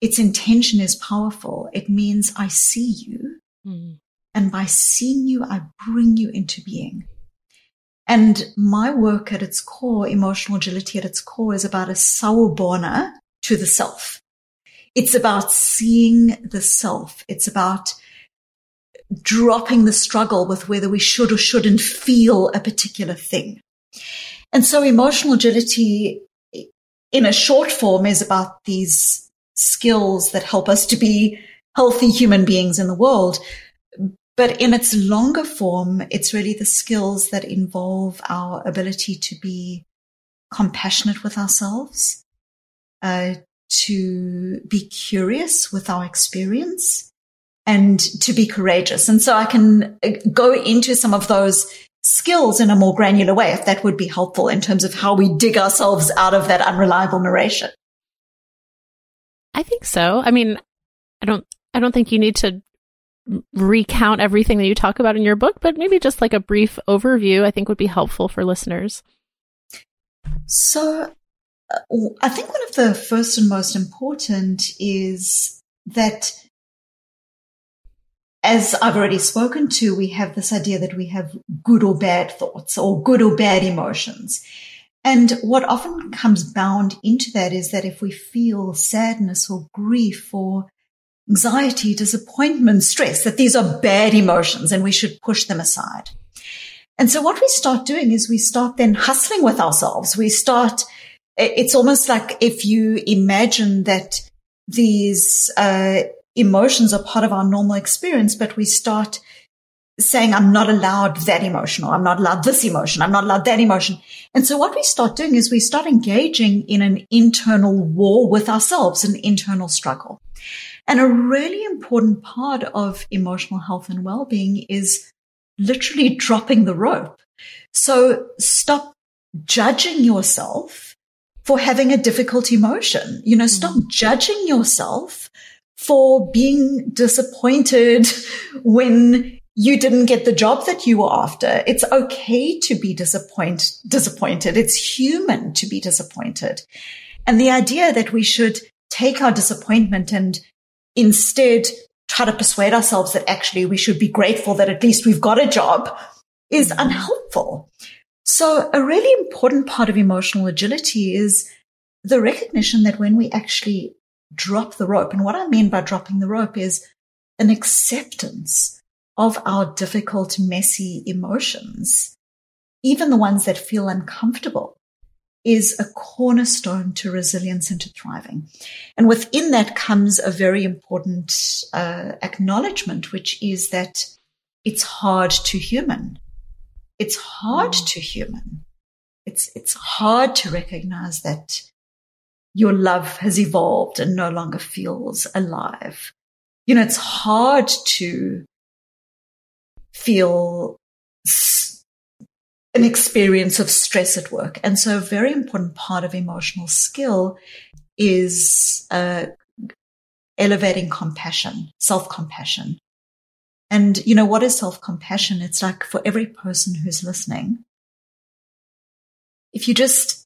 its intention is powerful. It means I see you, mm. and by seeing you, I bring you into being. And my work at its core, emotional agility at its core, is about a sawubona to the self. It's about seeing the self. It's about dropping the struggle with whether we should or shouldn't feel a particular thing. And so emotional agility in a short form is about these skills that help us to be healthy human beings in the world. But in its longer form, it's really the skills that involve our ability to be compassionate with ourselves, uh, to be curious with our experience, and to be courageous. And so I can go into some of those skills in a more granular way, if that would be helpful in terms of how we dig ourselves out of that unreliable narration. I think so. I mean, I don't, I don't think you need to recount everything that you talk about in your book, but maybe just like a brief overview, I think would be helpful for listeners. So uh, I think one of the first and most important is that, as I've already spoken to, we have this idea that we have good or bad thoughts or good or bad emotions. And what often comes bound into that is that if we feel sadness or grief or anxiety, disappointment, stress, that these are bad emotions and we should push them aside. And so what we start doing is we start then hustling with ourselves. We start, it's almost like if you imagine that these uh emotions are part of our normal experience, but we start saying, I'm not allowed that emotion, or I'm not allowed this emotion, I'm not allowed that emotion. And so what we start doing is we start engaging in an internal war with ourselves, an internal struggle. And a really important part of emotional health and well-being is literally dropping the rope. So stop judging yourself for having a difficult emotion. You know, stop mm-hmm. judging yourself for being disappointed when you didn't get the job that you were after. It's okay to be disappoint, disappointed. It's human to be disappointed. And the idea that we should take our disappointment and instead try to persuade ourselves that actually we should be grateful that at least we've got a job is unhelpful. So a really important part of emotional agility is the recognition that when we actually drop the rope, and what I mean by dropping the rope is an acceptance of our difficult, messy emotions, even the ones that feel uncomfortable, is a cornerstone to resilience and to thriving. And within that comes a very important uh, acknowledgement, which is that it's hard to human. It's hard to human. It's, it's hard to recognize that your love has evolved and no longer feels alive. You know, it's hard to feel an experience of stress at work. And so a very important part of emotional skill is uh, elevating compassion, self-compassion. And, you know, what is self-compassion? It's like for every person who's listening, if you just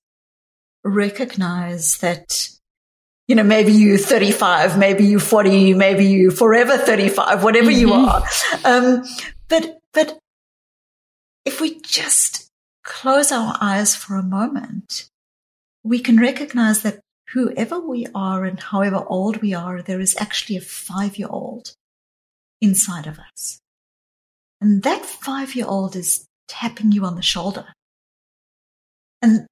recognize that, you know, maybe you're thirty-five, maybe you're forty, maybe you're forever thirty-five, whatever mm-hmm. you are. Um, but, but if we just close our eyes for a moment, we can recognize that whoever we are and however old we are, there is actually a five-year-old inside of us. And that five-year-old is tapping you on the shoulder. And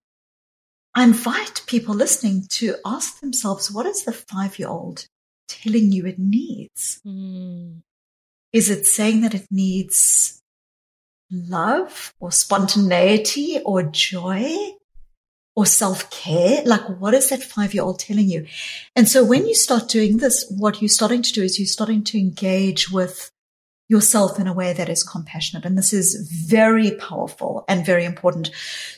I invite people listening to ask themselves, what is the five-year-old telling you it needs? Mm. Is it saying that it needs love or spontaneity or joy or self-care? Like, what is that five-year-old telling you? And so when you start doing this, what you're starting to do is you're starting to engage with yourself in a way that is compassionate. And this is very powerful and very important.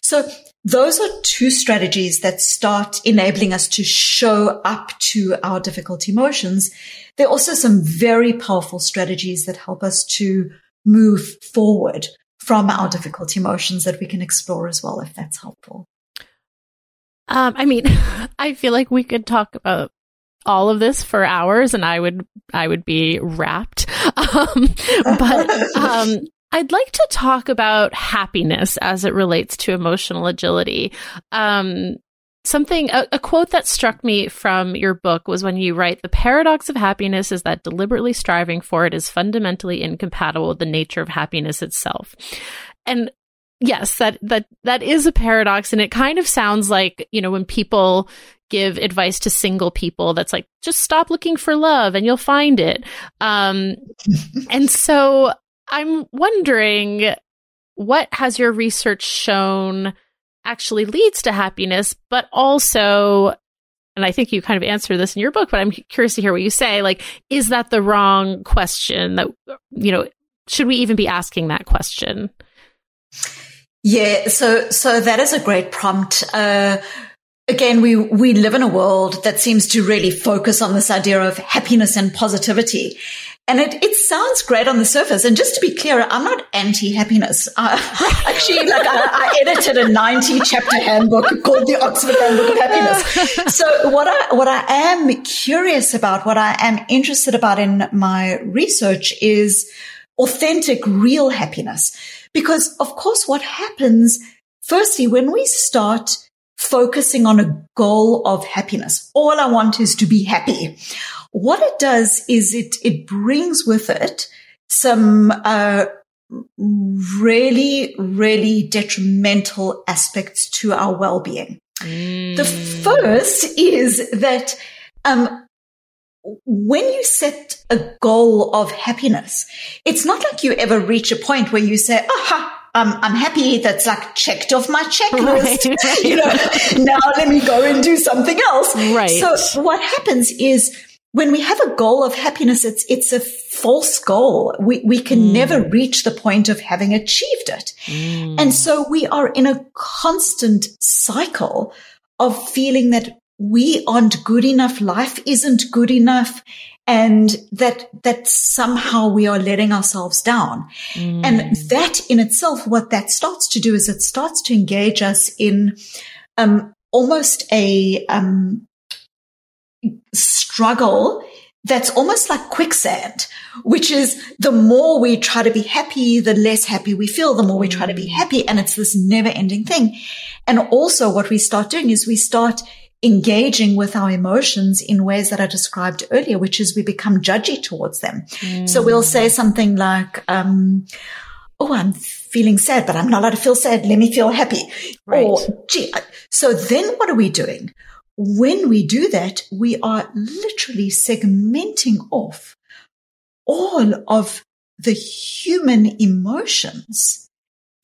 So those are two strategies that start enabling us to show up to our difficult emotions. There are also some very powerful strategies that help us to move forward from our difficult emotions that we can explore as well, if that's helpful. Um, I mean, I feel like we could talk about all of this for hours and I would, I would be wrapped. Um, but, um, I'd like to talk about happiness as it relates to emotional agility. Um, something, a, a quote that struck me from your book was when you write, "The paradox of happiness is that deliberately striving for it is fundamentally incompatible with the nature of happiness itself." And yes, that, that, that is a paradox. And it kind of sounds like, you know, when people give advice to single people, that's like, just stop looking for love and you'll find it. Um, and so I'm wondering, what has your research shown actually leads to happiness, but also, and I think you kind of answer this in your book, but I'm curious to hear what you say, like, is that the wrong question? That, you know, should we even be asking that question? Yeah, so so that is a great prompt. Uh, again, we we live in a world that seems to really focus on this idea of happiness and positivity. And it, it sounds great on the surface. And just to be clear, I'm not anti-happiness. Uh, actually, like I, I edited a ninety-chapter handbook called the Oxford Handbook of Happiness. So what I what I am curious about, what I am interested about in my research is authentic, real happiness. Because, of course, what happens, firstly, when we start focusing on a goal of happiness, all I want is to be happy. What it does is it it brings with it some uh, really, really detrimental aspects to our well-being. Mm. The first is that um when you set a goal of happiness, it's not like you ever reach a point where you say, aha, um, I'm happy. That's like checked off my checklist. Right, right. You know, now let me go and do something else. Right. So what happens is when we have a goal of happiness, it's, it's a false goal. We, we can mm. never reach the point of having achieved it. Mm. And so we are in a constant cycle of feeling that we aren't good enough. Life isn't good enough. and that that somehow we are letting ourselves down. Mm. And that in itself, what that starts to do is it starts to engage us in um, almost a um, struggle that's almost like quicksand, which is the more we try to be happy, the less happy we feel, the more we try to be happy. And it's this never ending thing. And also what we start doing is we start engaging with our emotions in ways that I described earlier, which is we become judgy towards them. Mm. So we'll say something like, um, oh, I'm feeling sad, but I'm not allowed to feel sad. Let me feel happy. Right. Or, gee. So then what are we doing? When we do that, we are literally segmenting off all of the human emotions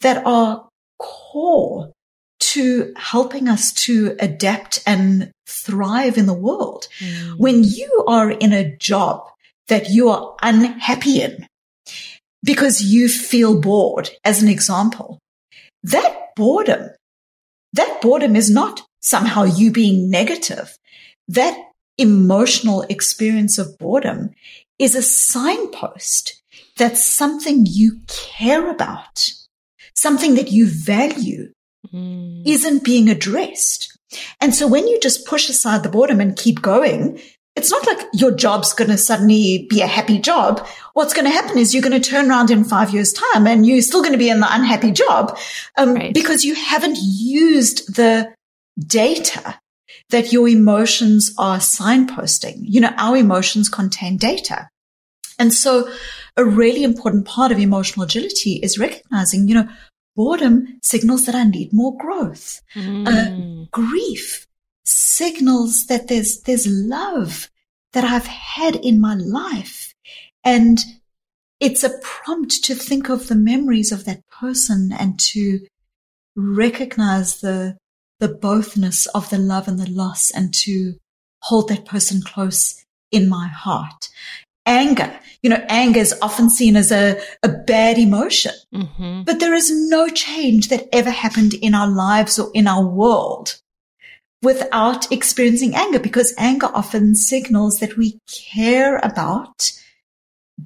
that are core to helping us to adapt and thrive in the world. Mm. When you are in a job that you are unhappy in because you feel bored, as an example, that boredom, that boredom is not somehow you being negative. That emotional experience of boredom is a signpost that something you care about, something that you value, mm. isn't being addressed. And so when you just push aside the boredom and keep going, it's not like your job's going to suddenly be a happy job. What's going to happen is you're going to turn around in five years' time and you're still going to be in the unhappy job um, right. because you haven't used the data that your emotions are signposting. You know, our emotions contain data. And so a really important part of emotional agility is recognizing, you know, boredom signals that I need more growth. Mm. Uh, grief signals that there's, there's love that I've had in my life. And it's a prompt to think of the memories of that person and to recognize the the bothness of the love and the loss and to hold that person close in my heart. Anger, you know, anger is often seen as a, a bad emotion, mm-hmm. but there is no change that ever happened in our lives or in our world without experiencing anger, because anger often signals that we care about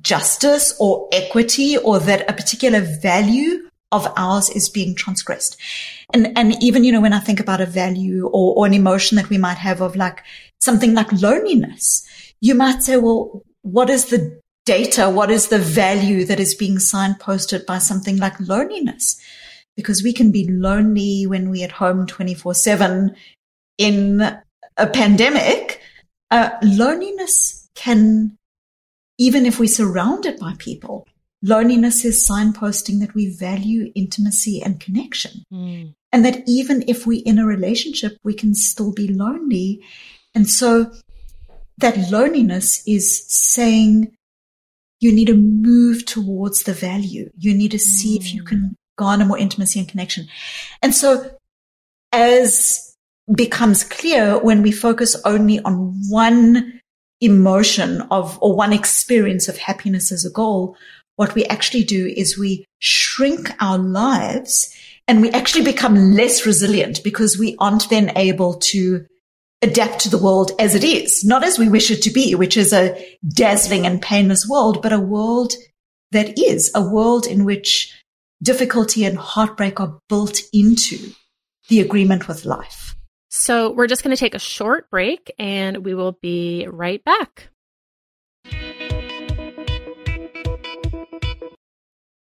justice or equity or that a particular value of ours is being transgressed. And, and even, you know, when I think about a value or, or an emotion that we might have of like something like loneliness, you might say, well, what is the data? What is the value that is being signposted by something like loneliness? Because we can be lonely when we're at home twenty-four seven in a pandemic. Uh, loneliness can, even if we're surrounded by people, loneliness is signposting that we value intimacy and connection, mm. and that even if we're in a relationship, we can still be lonely. And so that loneliness is saying you need to move towards the value. You need to see mm. if you can garner more intimacy and connection. And so as becomes clear when we focus only on one emotion of or one experience of happiness as a goal, what we actually do is we shrink our lives and we actually become less resilient because we aren't then able to adapt to the world as it is, not as we wish it to be, which is a dazzling and painless world, but a world that is a world in which difficulty and heartbreak are built into the agreement with life. So we're just going to take a short break and we will be right back.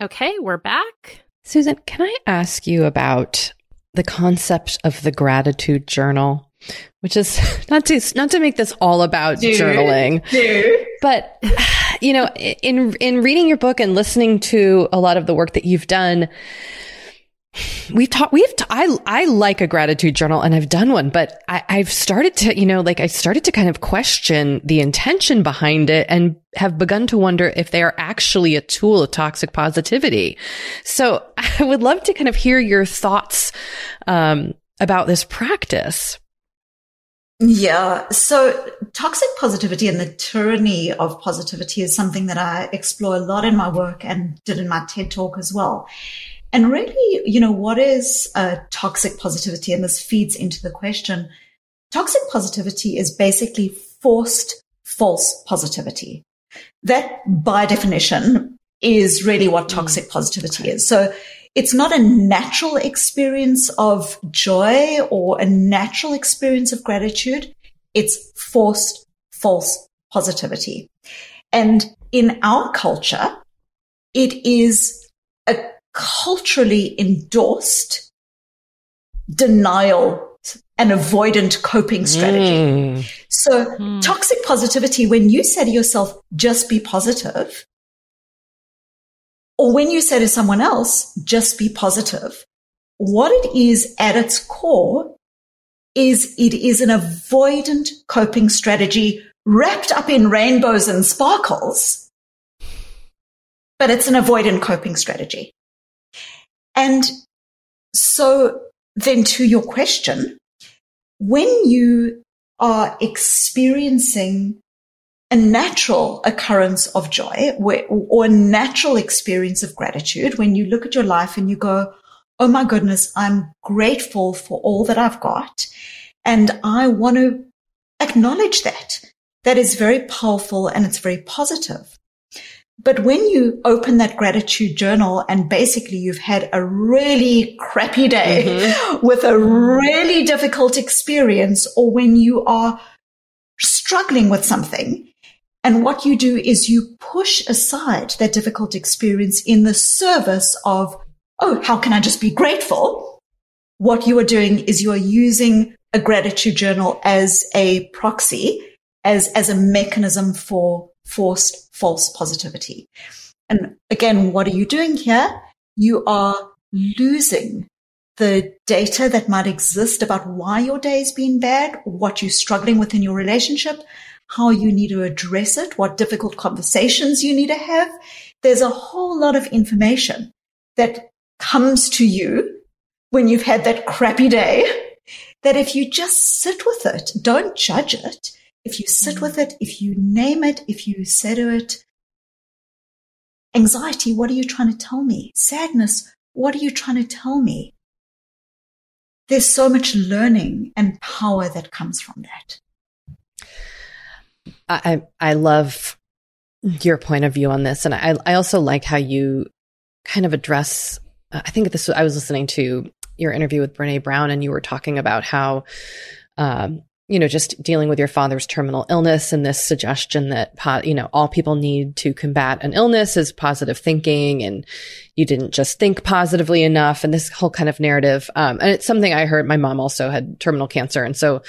Okay, we're back. Susan, can I ask you about the concept of the gratitude journal? Which is not to not to make this all about dude, journaling, dude. But you know, in in reading your book and listening to a lot of the work that you've done, we've taught we've ta- I I like a gratitude journal, and I've done one, but I, I've started to you know like I started to kind of question the intention behind it, and have begun to wonder if they are actually a tool of toxic positivity. So I would love to kind of hear your thoughts um, about this practice. Yeah. So toxic positivity and the tyranny of positivity is something that I explore a lot in my work and did in my TED Talk as well. And really, you know, what is uh, toxic positivity? And this feeds into the question. Toxic positivity is basically forced false positivity. That, by definition, is really what toxic positivity okay. is. So it's not a natural experience of joy or a natural experience of gratitude. It's forced false positivity. And in our culture, it is a culturally endorsed denial and avoidant coping strategy. Mm. So mm. toxic positivity, when you say to yourself, just be positive, or when you say to someone else, just be positive, what it is at its core is it is an avoidant coping strategy wrapped up in rainbows and sparkles, but it's an avoidant coping strategy. And so then to your question, when you are experiencing a natural occurrence of joy or a natural experience of gratitude, when you look at your life and you go, oh my goodness, I'm grateful for all that I've got. And I want to acknowledge that. That is very powerful and it's very positive. But when you open that gratitude journal and basically you've had a really crappy day mm-hmm. with a really difficult experience, or when you are struggling with something, and what you do is you push aside that difficult experience in the service of, oh, how can I just be grateful? What you are doing is you are using a gratitude journal as a proxy, as, as a mechanism for forced false positivity. And again, what are you doing here? You are losing the data that might exist about why your day's been bad, what you're struggling with in your relationship, how you need to address it, what difficult conversations you need to have. There's a whole lot of information that comes to you when you've had that crappy day, that if you just sit with it, don't judge it. If you sit with it, if you name it, if you say to it, anxiety, what are you trying to tell me? Sadness, what are you trying to tell me? There's so much learning and power that comes from that. I I love your point of view on this. And I, I also like how you kind of address, uh, I think this was, I was listening to your interview with Brené Brown, and you were talking about how, um, you know, just dealing with your father's terminal illness and this suggestion that, po- you know, all people need to combat an illness is positive thinking, and you didn't just think positively enough, and this whole kind of narrative. Um, and it's something I heard. My mom also had terminal cancer. And so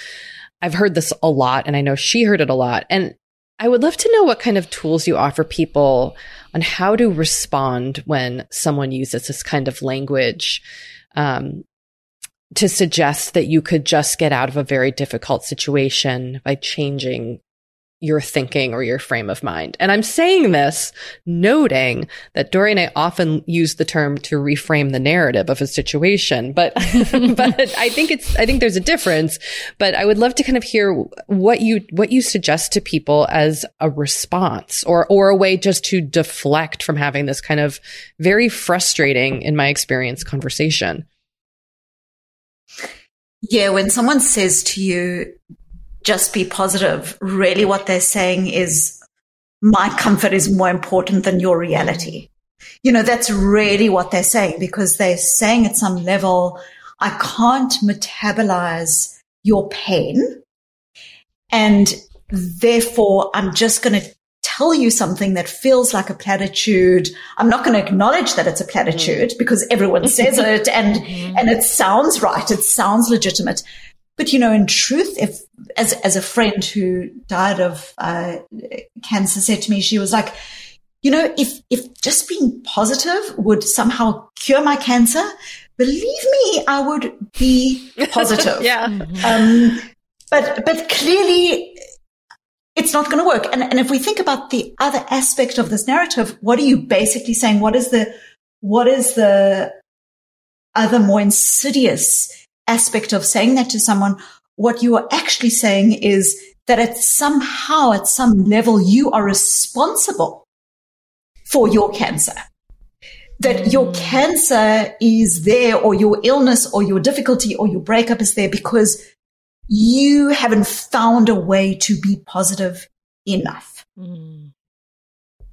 I've heard this a lot, and I know she heard it a lot. And I would love to know what kind of tools you offer people on how to respond when someone uses this kind of language, um, to suggest that you could just get out of a very difficult situation by changing your thinking or your frame of mind. And I'm saying this noting that Dory and I often use the term to reframe the narrative of a situation, but, but I think it's, I think there's a difference, but I would love to kind of hear what you, what you suggest to people as a response, or, or a way just to deflect from having this kind of very frustrating, in my experience, conversation. Yeah, when someone says to you, just be positive, really what they're saying is, my comfort is more important than your reality. You know, that's really what they're saying, because they're saying at some level, I can't metabolize your pain, and therefore I'm just going to tell you something that feels like a platitude. I'm not going to acknowledge that it's a platitude, mm. because everyone says it, and, mm. and it sounds right. It sounds legitimate. But, you know, in truth, if as, as a friend who died of uh, cancer said to me, she was like, you know, if, if just being positive would somehow cure my cancer, believe me, I would be positive. yeah. Um, but, but clearly, it's not going to work. And, and if we think about the other aspect of this narrative, what are you basically saying? What is the, what is the other more insidious aspect of saying that to someone? What you are actually saying is that at somehow, at some level, you are responsible for your cancer, that your cancer is there, or your illness or your difficulty or your breakup is there because you haven't found a way to be positive enough. Mm.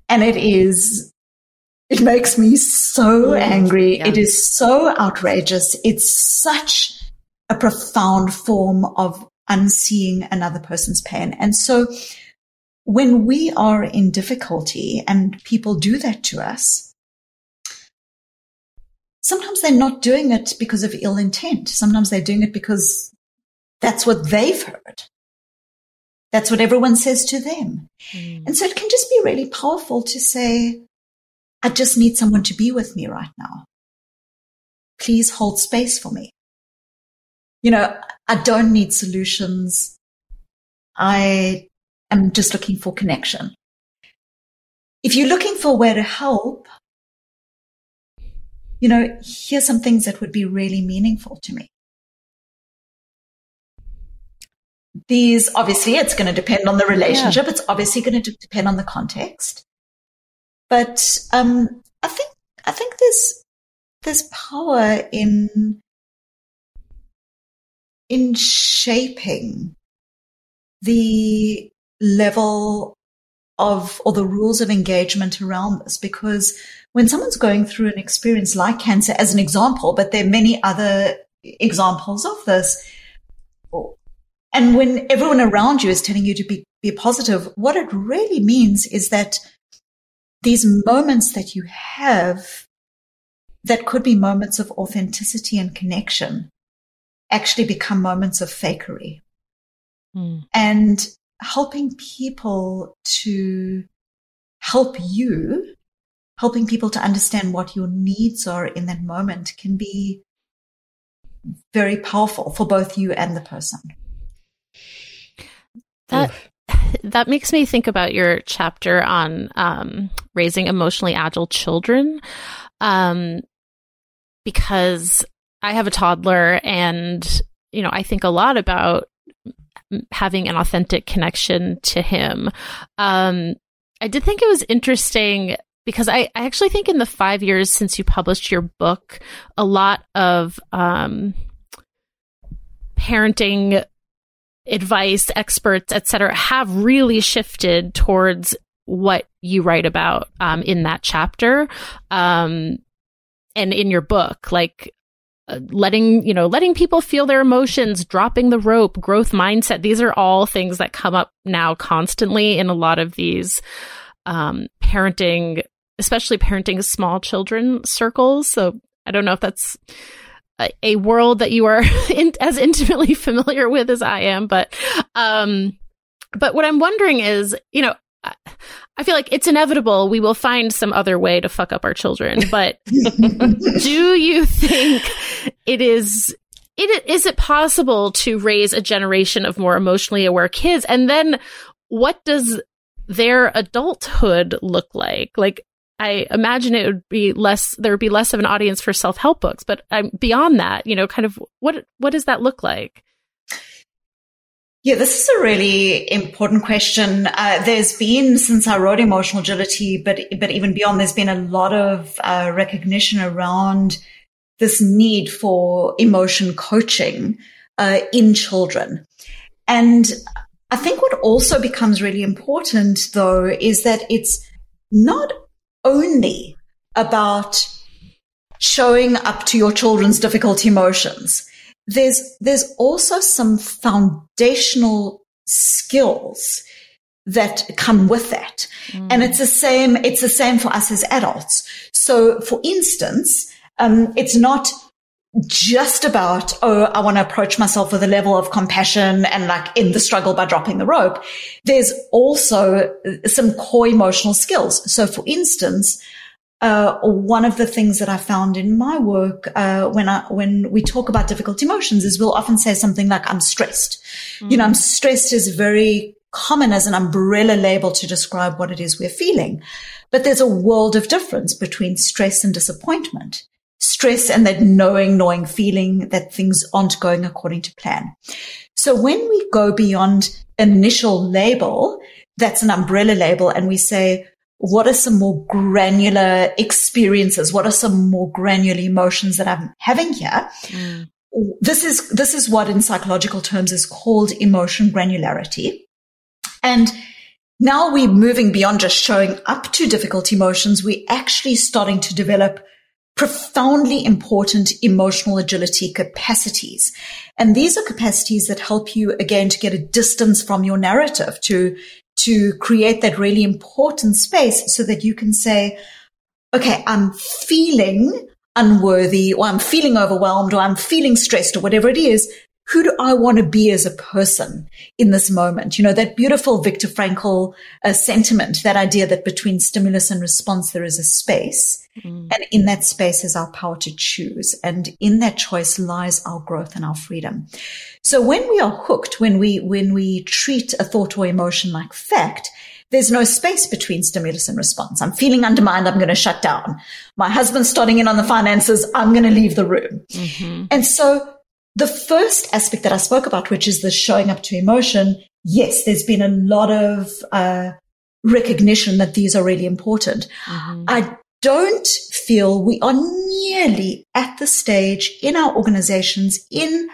And it is, it makes me so mm. angry. Yeah. It is so outrageous. It's such a profound form of unseeing another person's pain. And so when we are in difficulty and people do that to us, sometimes they're not doing it because of ill intent. Sometimes they're doing it because that's what they've heard. That's what everyone says to them. Mm. And so it can just be really powerful to say, I just need someone to be with me right now. Please hold space for me. You know, I don't need solutions. I am just looking for connection. If you're looking for where to help, you know, here's some things that would be really meaningful to me. These, obviously, it's going to depend on the relationship. Yeah. It's obviously going to depend on the context. But um, I think I think there's there's power in in shaping the level of or the rules of engagement around this, because when someone's going through an experience like cancer, as an example, but there are many other examples of this. And when everyone around you is telling you to be, be positive, what it really means is that these moments that you have that could be moments of authenticity and connection actually become moments of fakery. Mm. And helping people to help you, helping people to understand what your needs are in that moment can be very powerful for both you and the person. That, that makes me think about your chapter on um, raising emotionally agile children, um, because I have a toddler, and you know, I think a lot about having an authentic connection to him. Um, I did think it was interesting because I, I actually think in the five years since you published your book, a lot of um, parenting advice, experts, et cetera, have really shifted towards what you write about um, in that chapter um, and in your book, like uh, letting, you know, letting people feel their emotions, dropping the rope, growth mindset. These are all things that come up now constantly in a lot of these um, parenting, especially parenting small children circles. So I don't know if that's a world that you are in, as intimately familiar with as I am. But um, but what I'm wondering is, you know, I feel like it's inevitable we will find some other way to fuck up our children. But do you think it is, it, is it possible to raise a generation of more emotionally aware kids? And then what does their adulthood look like? Like, I imagine it would be less, there would be less of an audience for self-help books, but um, beyond that, you know, kind of what, what does that look like? Yeah, this is a really important question. Uh, there's been, since I wrote Emotional Agility, but, but even beyond, there's been a lot of uh, recognition around this need for emotion coaching uh, in children. And I think what also becomes really important though, is that it's not only about showing up to your children's difficult emotions. There's, there's also some foundational skills that come with that. Mm. And it's the same, it's the same for us as adults. So for instance, um, it's not just about, oh, I want to approach myself with a level of compassion and like in the struggle by dropping the rope. There's also some core emotional skills. So for instance, uh, one of the things that I found in my work, uh, when I, when we talk about difficult emotions is we'll often say something like, I'm stressed. Mm-hmm. You know, I'm stressed is very common as an umbrella label to describe what it is we're feeling. But there's a world of difference between stress and disappointment. Stress and that knowing, knowing feeling that things aren't going according to plan. So when we go beyond initial label, that's an umbrella label, and we say, what are some more granular experiences? What are some more granular emotions that I'm having here? Mm. This is, this is what in psychological terms is called emotion granularity. And now we're moving beyond just showing up to difficult emotions. We're actually starting to develop profoundly important emotional agility capacities. And these are capacities that help you, again, to get a distance from your narrative, to, to create that really important space so that you can say, okay, I'm feeling unworthy, or I'm feeling overwhelmed, or I'm feeling stressed, or whatever it is. Who do I want to be as a person in this moment? You know, that beautiful Viktor Frankl uh, sentiment, that idea that between stimulus and response, there is a space. Mm. And in that space is our power to choose. And in that choice lies our growth and our freedom. So when we are hooked, when we, when we treat a thought or emotion like fact, there's no space between stimulus and response. I'm feeling undermined. I'm going to shut down. My husband's starting in on the finances. I'm going to leave the room. Mm-hmm. And so, the first aspect that I spoke about, which is the showing up to emotion, yes, there's been a lot of uh recognition that these are really important. Mm-hmm. I don't feel we are nearly at the stage in our organizations, in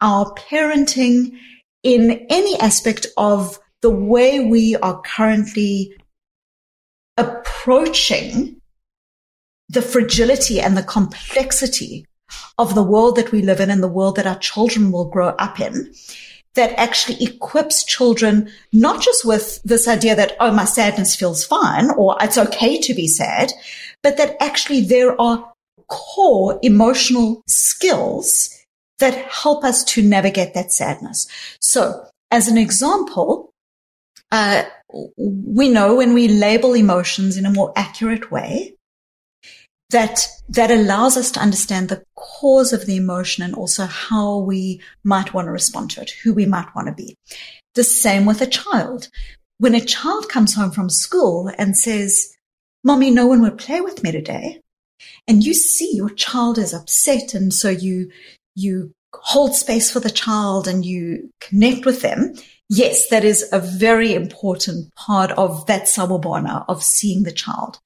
our parenting, in any aspect of the way we are currently approaching the fragility and the complexity of the world that we live in and the world that our children will grow up in, that actually equips children not just with this idea that, oh, my sadness feels fine, or it's okay to be sad, but that actually there are core emotional skills that help us to navigate that sadness. So as an example, uh, we know when we label emotions in a more accurate way, that that allows us to understand the cause of the emotion and also how we might want to respond to it, who we might want to be. The same with a child. When a child comes home from school and says, Mommy, no one would play with me today, and you see your child is upset, and so you you hold space for the child and you connect with them. Yes, that is a very important part of that sabobana, of seeing the child.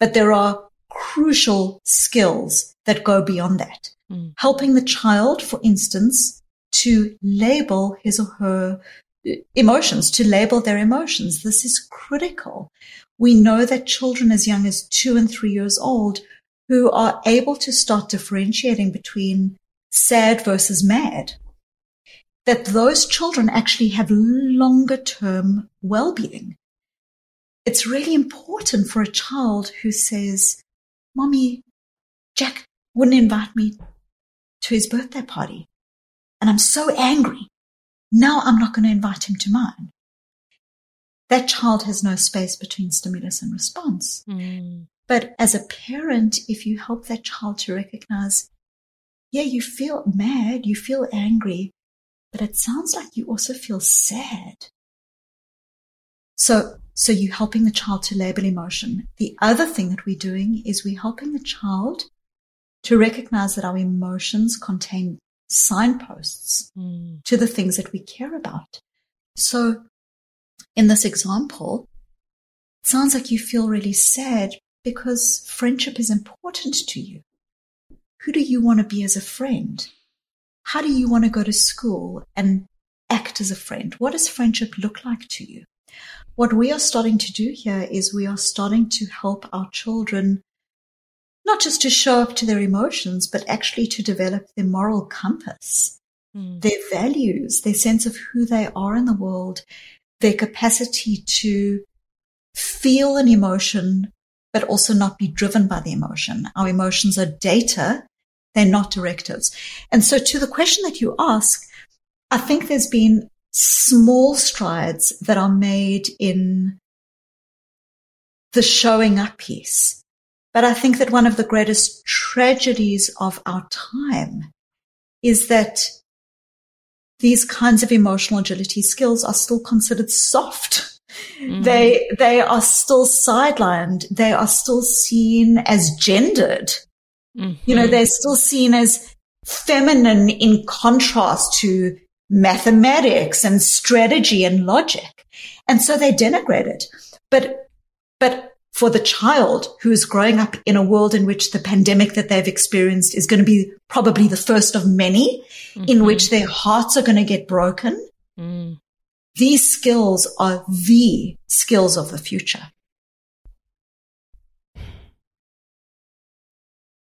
But there are crucial skills that go beyond that. Mm. Helping the child, for instance, to label his or her emotions, to label their emotions. This is critical. We know that children as young as two and three years old who are able to start differentiating between sad versus mad, that those children actually have longer-term well-being. It's really important for a child who says, Mommy, Jack wouldn't invite me to his birthday party, and I'm so angry. Now I'm not going to invite him to mine. That child has no space between stimulus and response. Mm. But as a parent, if you help that child to recognize, yeah, you feel mad, you feel angry, but it sounds like you also feel sad. So, so you're helping the child to label emotion. The other thing that we're doing is we're helping the child to recognize that our emotions contain signposts mm. to the things that we care about. So in this example, it sounds like you feel really sad because friendship is important to you. Who do you want to be as a friend? How do you want to go to school and act as a friend? What does friendship look like to you? What we are starting to do here is we are starting to help our children not just to show up to their emotions, but actually to develop their moral compass, mm. their values, their sense of who they are in the world, their capacity to feel an emotion, but also not be driven by the emotion. Our emotions are data. They're not directives. And so to the question that you ask, I think there's been small strides that are made in the showing up piece. But I think that one of the greatest tragedies of our time is that these kinds of emotional agility skills are still considered soft. Mm-hmm. They, they are still sidelined. They are still seen as gendered. Mm-hmm. You know, they're still seen as feminine in contrast to mathematics and strategy and logic. And so they're denigrated. But, but, for the child who is growing up in a world in which the pandemic that they've experienced is going to be probably the first of many, mm-hmm. in which their hearts are going to get broken, mm. these skills are the skills of the future.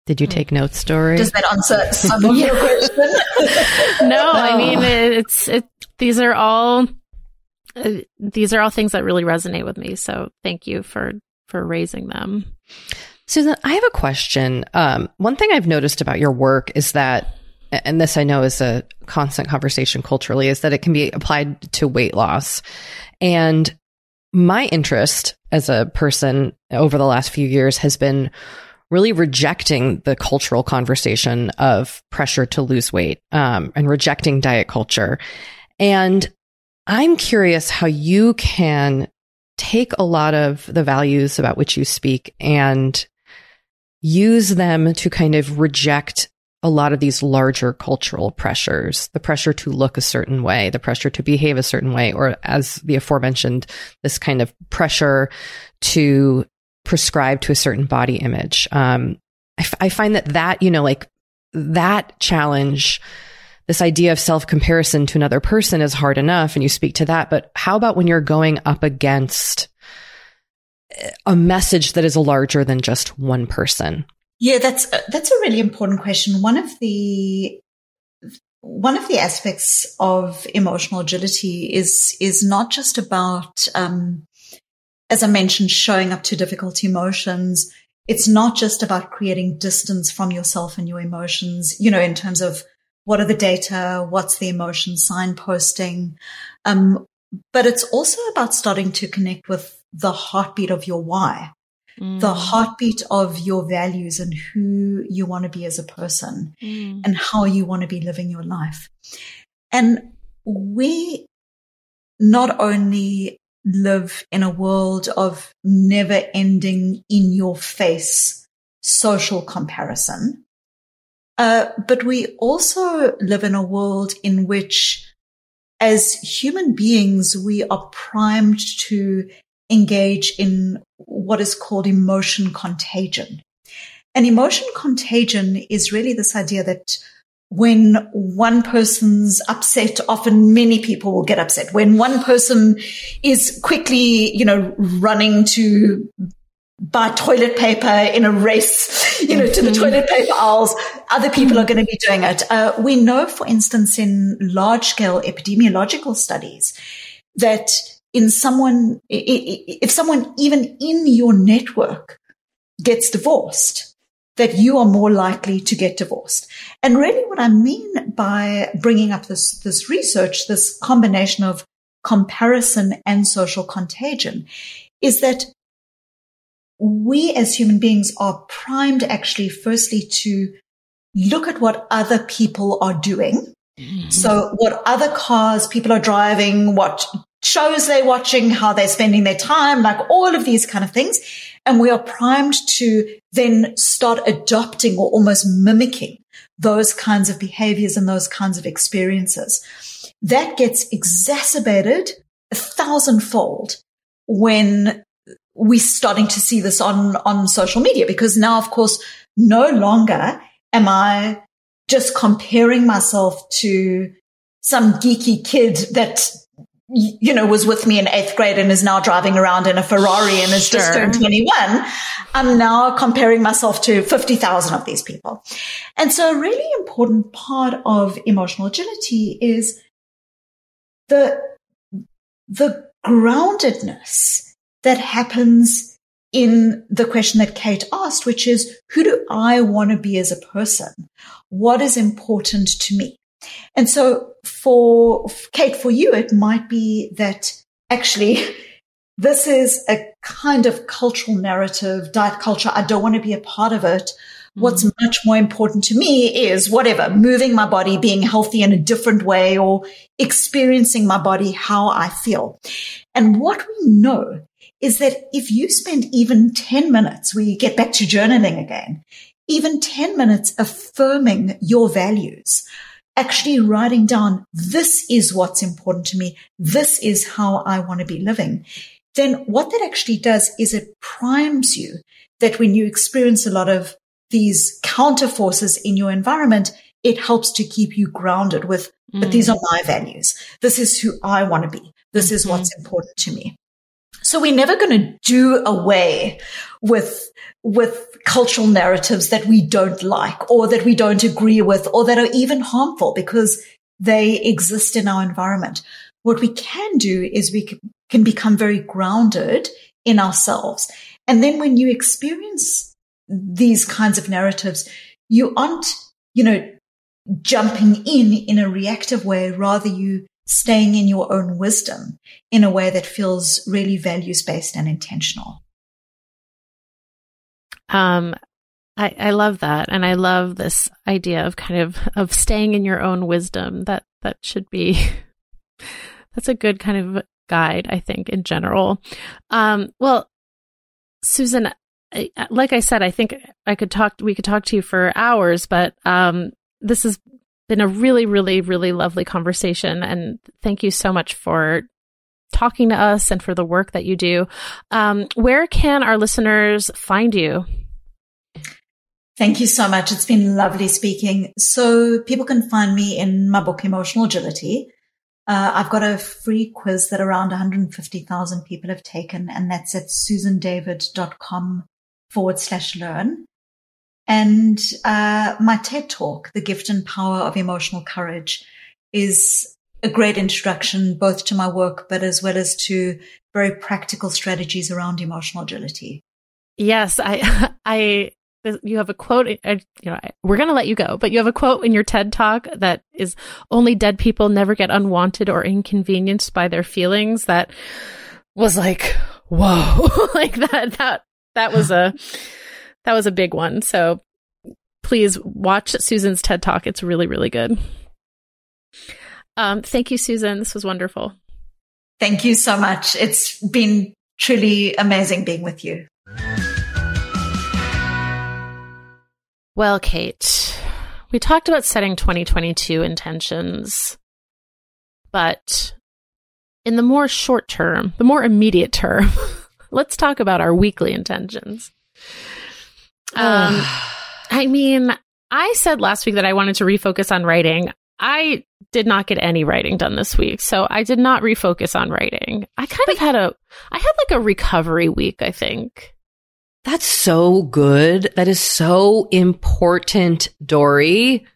Did you take notes, Dory? Does that answer some of your question? No, I mean, it's it, these are all uh, these are all things that really resonate with me. So thank you for. for raising them. Susan, I have a question. Um, one thing I've noticed about your work is that, and this I know is a constant conversation culturally, is that it can be applied to weight loss. And my interest as a person over the last few years has been really rejecting the cultural conversation of pressure to lose weight, um, and rejecting diet culture. And I'm curious how you can take a lot of the values about which you speak and use them to kind of reject a lot of these larger cultural pressures, the pressure to look a certain way, the pressure to behave a certain way, or as the aforementioned, this kind of pressure to prescribe to a certain body image. Um, I, f- I find that that, you know, like that challenge, this idea of self-comparison to another person is hard enough, and you speak to that, but how about when you're going up against a message that is larger than just one person? Yeah, that's a, that's a really important question. One of the one of the aspects of emotional agility is is not just about, um, as I mentioned, showing up to difficult emotions. It's not just about creating distance from yourself and your emotions, you know, in terms of what are the data? What's the emotion signposting? Um, but it's also about starting to connect with the heartbeat of your why, mm. the heartbeat of your values and who you want to be as a person mm. and how you want to be living your life. And we not only live in a world of never-ending, in-your-face social comparison, uh, but we also live in a world in which, as human beings, we are primed to engage in what is called emotion contagion. And emotion contagion is really this idea that when one person's upset, often many people will get upset. When one person is quickly, you know, running to buy toilet paper in a race, you know, to the toilet paper aisles, other people are going to be doing it. Uh, we know, for instance, in large-scale epidemiological studies that in someone, if someone even in your network gets divorced, that you are more likely to get divorced. And really what I mean by bringing up this, this research, this combination of comparison and social contagion, is that we as human beings are primed actually firstly to look at what other people are doing. Mm-hmm. So what other cars people are driving, what shows they're watching, how they're spending their time, like all of these kind of things. And we are primed to then start adopting or almost mimicking those kinds of behaviors and those kinds of experiences. That gets exacerbated a thousandfold when we're starting to see this on, on social media, because now, of course, no longer am I just comparing myself to some geeky kid that, you know, was with me in eighth grade and is now driving around in a Ferrari and is sure. just turned twenty-one. I'm now comparing myself to fifty thousand of these people. And so a really important part of emotional agility is the, the groundedness that happens in the question that Kate asked, which is, who do I want to be as a person? What is important to me? And so for Kate, for you, it might be that actually this is a kind of cultural narrative, diet culture. I don't want to be a part of it. Mm-hmm. What's much more important to me is whatever, moving my body, being healthy in a different way, or experiencing my body, how I feel. And what we know is that if you spend even ten minutes, we get back to journaling again, even ten minutes affirming your values, actually writing down, this is what's important to me, this is how I want to be living, then what that actually does is it primes you that when you experience a lot of these counter forces in your environment, it helps to keep you grounded with, mm. but these are my values. This is who I want to be. This mm-hmm. is what's important to me. So we're never going to do away with, with cultural narratives that we don't like or that we don't agree with or that are even harmful because they exist in our environment. What we can do is we can become very grounded in ourselves. And then when you experience these kinds of narratives, you aren't, you know, jumping in in a reactive way, rather you staying in your own wisdom in a way that feels really values-based and intentional. Um, I, I love that. And I love this idea of kind of, of staying in your own wisdom. That, that should be, that's a good kind of guide, I think, in general. Um, well, Susan, I, like I said, I think I could talk, we could talk to you for hours, but um, this has been a really, really, really lovely conversation. And thank you so much for talking to us and for the work that you do. Um, where can our listeners find you? Thank you so much. It's been lovely speaking. So people can find me in my book, Emotional Agility. Uh, I've got a free quiz that around one hundred fifty thousand people have taken, and that's at susandavid.com forward slash learn. And uh, my TED Talk, The Gift and Power of Emotional Courage, is a great introduction both to my work, but as well as to very practical strategies around emotional agility. Yes, I, I, you have a quote. I, you know, I, we're going to let you go, but you have a quote in your TED Talk that is, "Only dead people never get unwanted or inconvenienced by their feelings." That was like, whoa, like that. That that was a that was a big one. So please watch Susan's TED Talk. It's really, really good. Um, thank you, Susan. This was wonderful. Thank you so much. It's been truly amazing being with you. Well, Kate, we talked about setting twenty twenty-two intentions, but in the more short term, the more immediate term, let's talk about our weekly intentions. Um, I mean, I said last week that I wanted to refocus on writing. I did not get any writing done this week, so I did not refocus on writing. I kind but, of had a, I had like a recovery week, I think. That's so good. That is so important, Dory.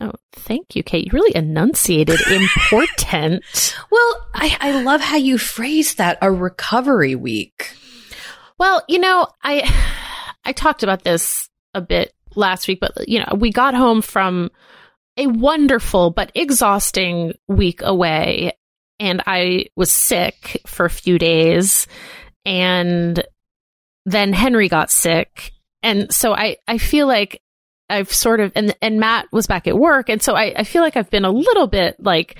Oh, thank you, Kate. You really enunciated important. Well, I, I love how you phrased that, a recovery week. Well, you know, I I talked about this a bit last week, but, you know, we got home from a wonderful but exhausting week away, and I was sick for a few days, and then Henry got sick, and so I, I feel like I've sort of, and and Matt was back at work, and so I, I feel like I've been a little bit like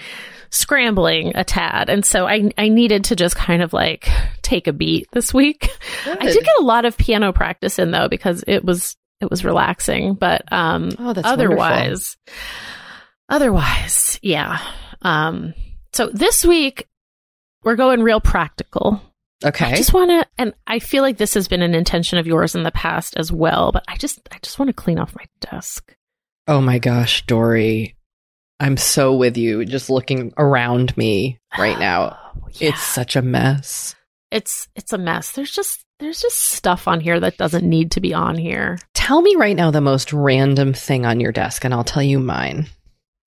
scrambling a tad, and so I I needed to just kind of like take a beat this week. Good. I did get a lot of piano practice in though, because it was it was relaxing, but um, oh, that's otherwise, wonderful. otherwise, yeah. Um, so this week we're going real practical. Okay. I just want to, and I feel like this has been an intention of yours in the past as well, but I just, I just want to clean off my desk. Oh my gosh, Dory. I'm so with you. Just looking around me right now. Oh, yeah. It's such a mess. It's, it's a mess. There's just, there's just stuff on here that doesn't need to be on here. Tell me right now the most random thing on your desk and I'll tell you mine.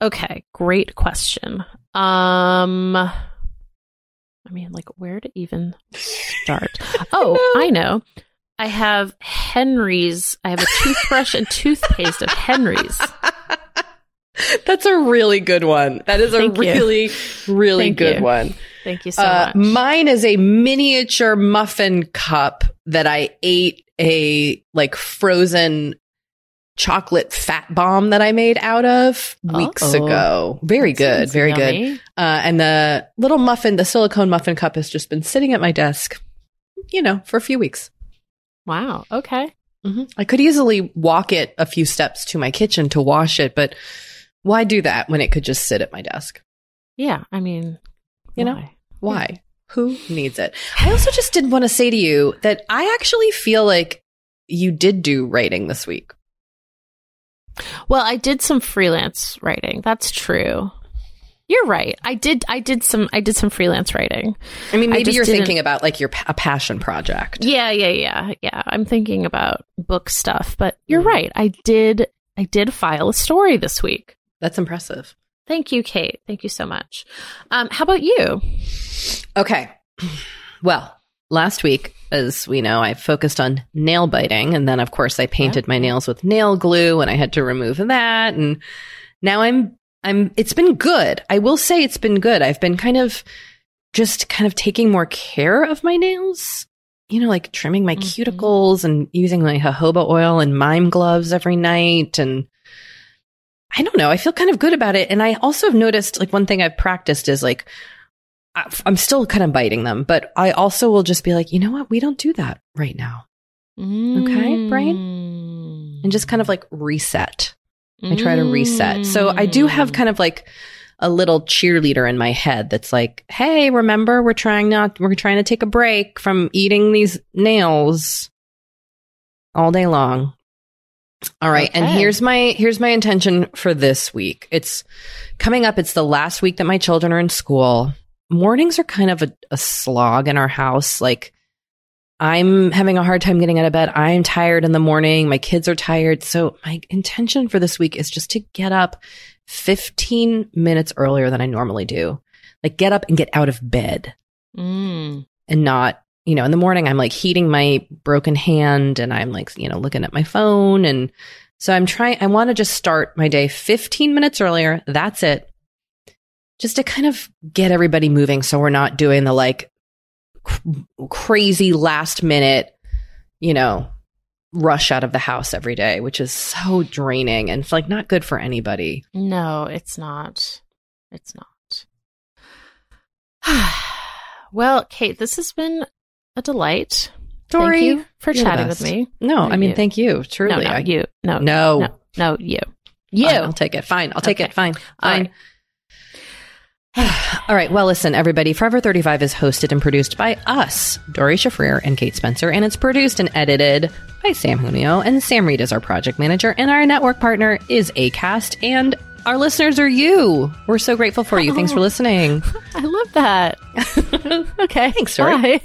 Okay. Great question. Um... I mean, like, where to even start? Oh, I know. I have Henry's. I have a toothbrush and toothpaste of Henry's. That's a really good one. That is Thank a you. really, really Thank good you. one. Thank you so uh, much. Mine is a miniature muffin cup that I ate a, like, frozen chocolate fat bomb that I made out of weeks Uh-oh. ago. Very that good. Very yummy. good. Uh, and the little muffin, the silicone muffin cup has just been sitting at my desk, you know, for a few weeks. Wow. Okay. Mm-hmm. I could easily walk it a few steps to my kitchen to wash it, but why do that when it could just sit at my desk? Yeah. I mean, you why? know, why? Yeah. Who needs it? I also just did want to say to you that I actually feel like you did do writing this week. Well, I did some freelance writing. That's true. You're right. I did. I did some. I did some freelance writing. I mean, maybe I you're thinking about like your a passion project. Yeah, yeah, yeah, yeah. I'm thinking about book stuff, but you're right. I did. I did file a story this week. That's impressive. Thank you, Kate. Thank you so much. Um, how about you? Okay. Well, last week, as we know, I focused on nail biting. And then, of course, I painted my nails with nail glue and I had to remove that. And now I'm, I'm, it's been good. I will say it's been good. I've been kind of just kind of taking more care of my nails, you know, like trimming my mm-hmm. cuticles and using my jojoba oil and mime gloves every night. And I don't know, I feel kind of good about it. And I also have noticed, like, one thing I've practiced is like, I'm still kind of biting them, but I also will just be like, you know what? We don't do that right now. Mm. Okay, brain? And just kind of like reset. Mm. I try to reset. So I do have kind of like a little cheerleader in my head that's like, hey, remember, we're trying not, we're trying to take a break from eating these nails all day long. All right. Okay. And here's my here's my intention for this week. It's coming up. It's the last week that my children are in school. Mornings are kind of a, a slog in our house. Like, I'm having a hard time getting out of bed. I'm tired in the morning. My kids are tired. So my intention for this week is just to get up fifteen minutes earlier than I normally do. Like, get up and get out of bed. Mm. And not, you know, in the morning, I'm like heating my broken hand and I'm like, you know, looking at my phone. And so I'm trying, I want to just start my day fifteen minutes earlier. That's it. Just to kind of get everybody moving so we're not doing the like cr- crazy last minute, you know, rush out of the house every day, which is so draining and it's like not good for anybody. No, it's not. It's not. Well, Kate, this has been a delight. Dory, thank you for chatting with me. No, I mean, you. thank you. Truly. No, no, you. No, no, no, no you. You. Fine, I'll take it. Fine. I'll take okay. it. Fine. Fine. All right. All right. Well, listen, everybody, Forever thirty-five is hosted and produced by us, Dory Shafrir and Kate Spencer, and it's produced and edited by Sam Junio, and Sam Reed is our project manager, and our network partner is ACAST, and our listeners are you. We're so grateful for you. Oh, thanks for listening. I love that. Okay. Thanks, Dory. Bye.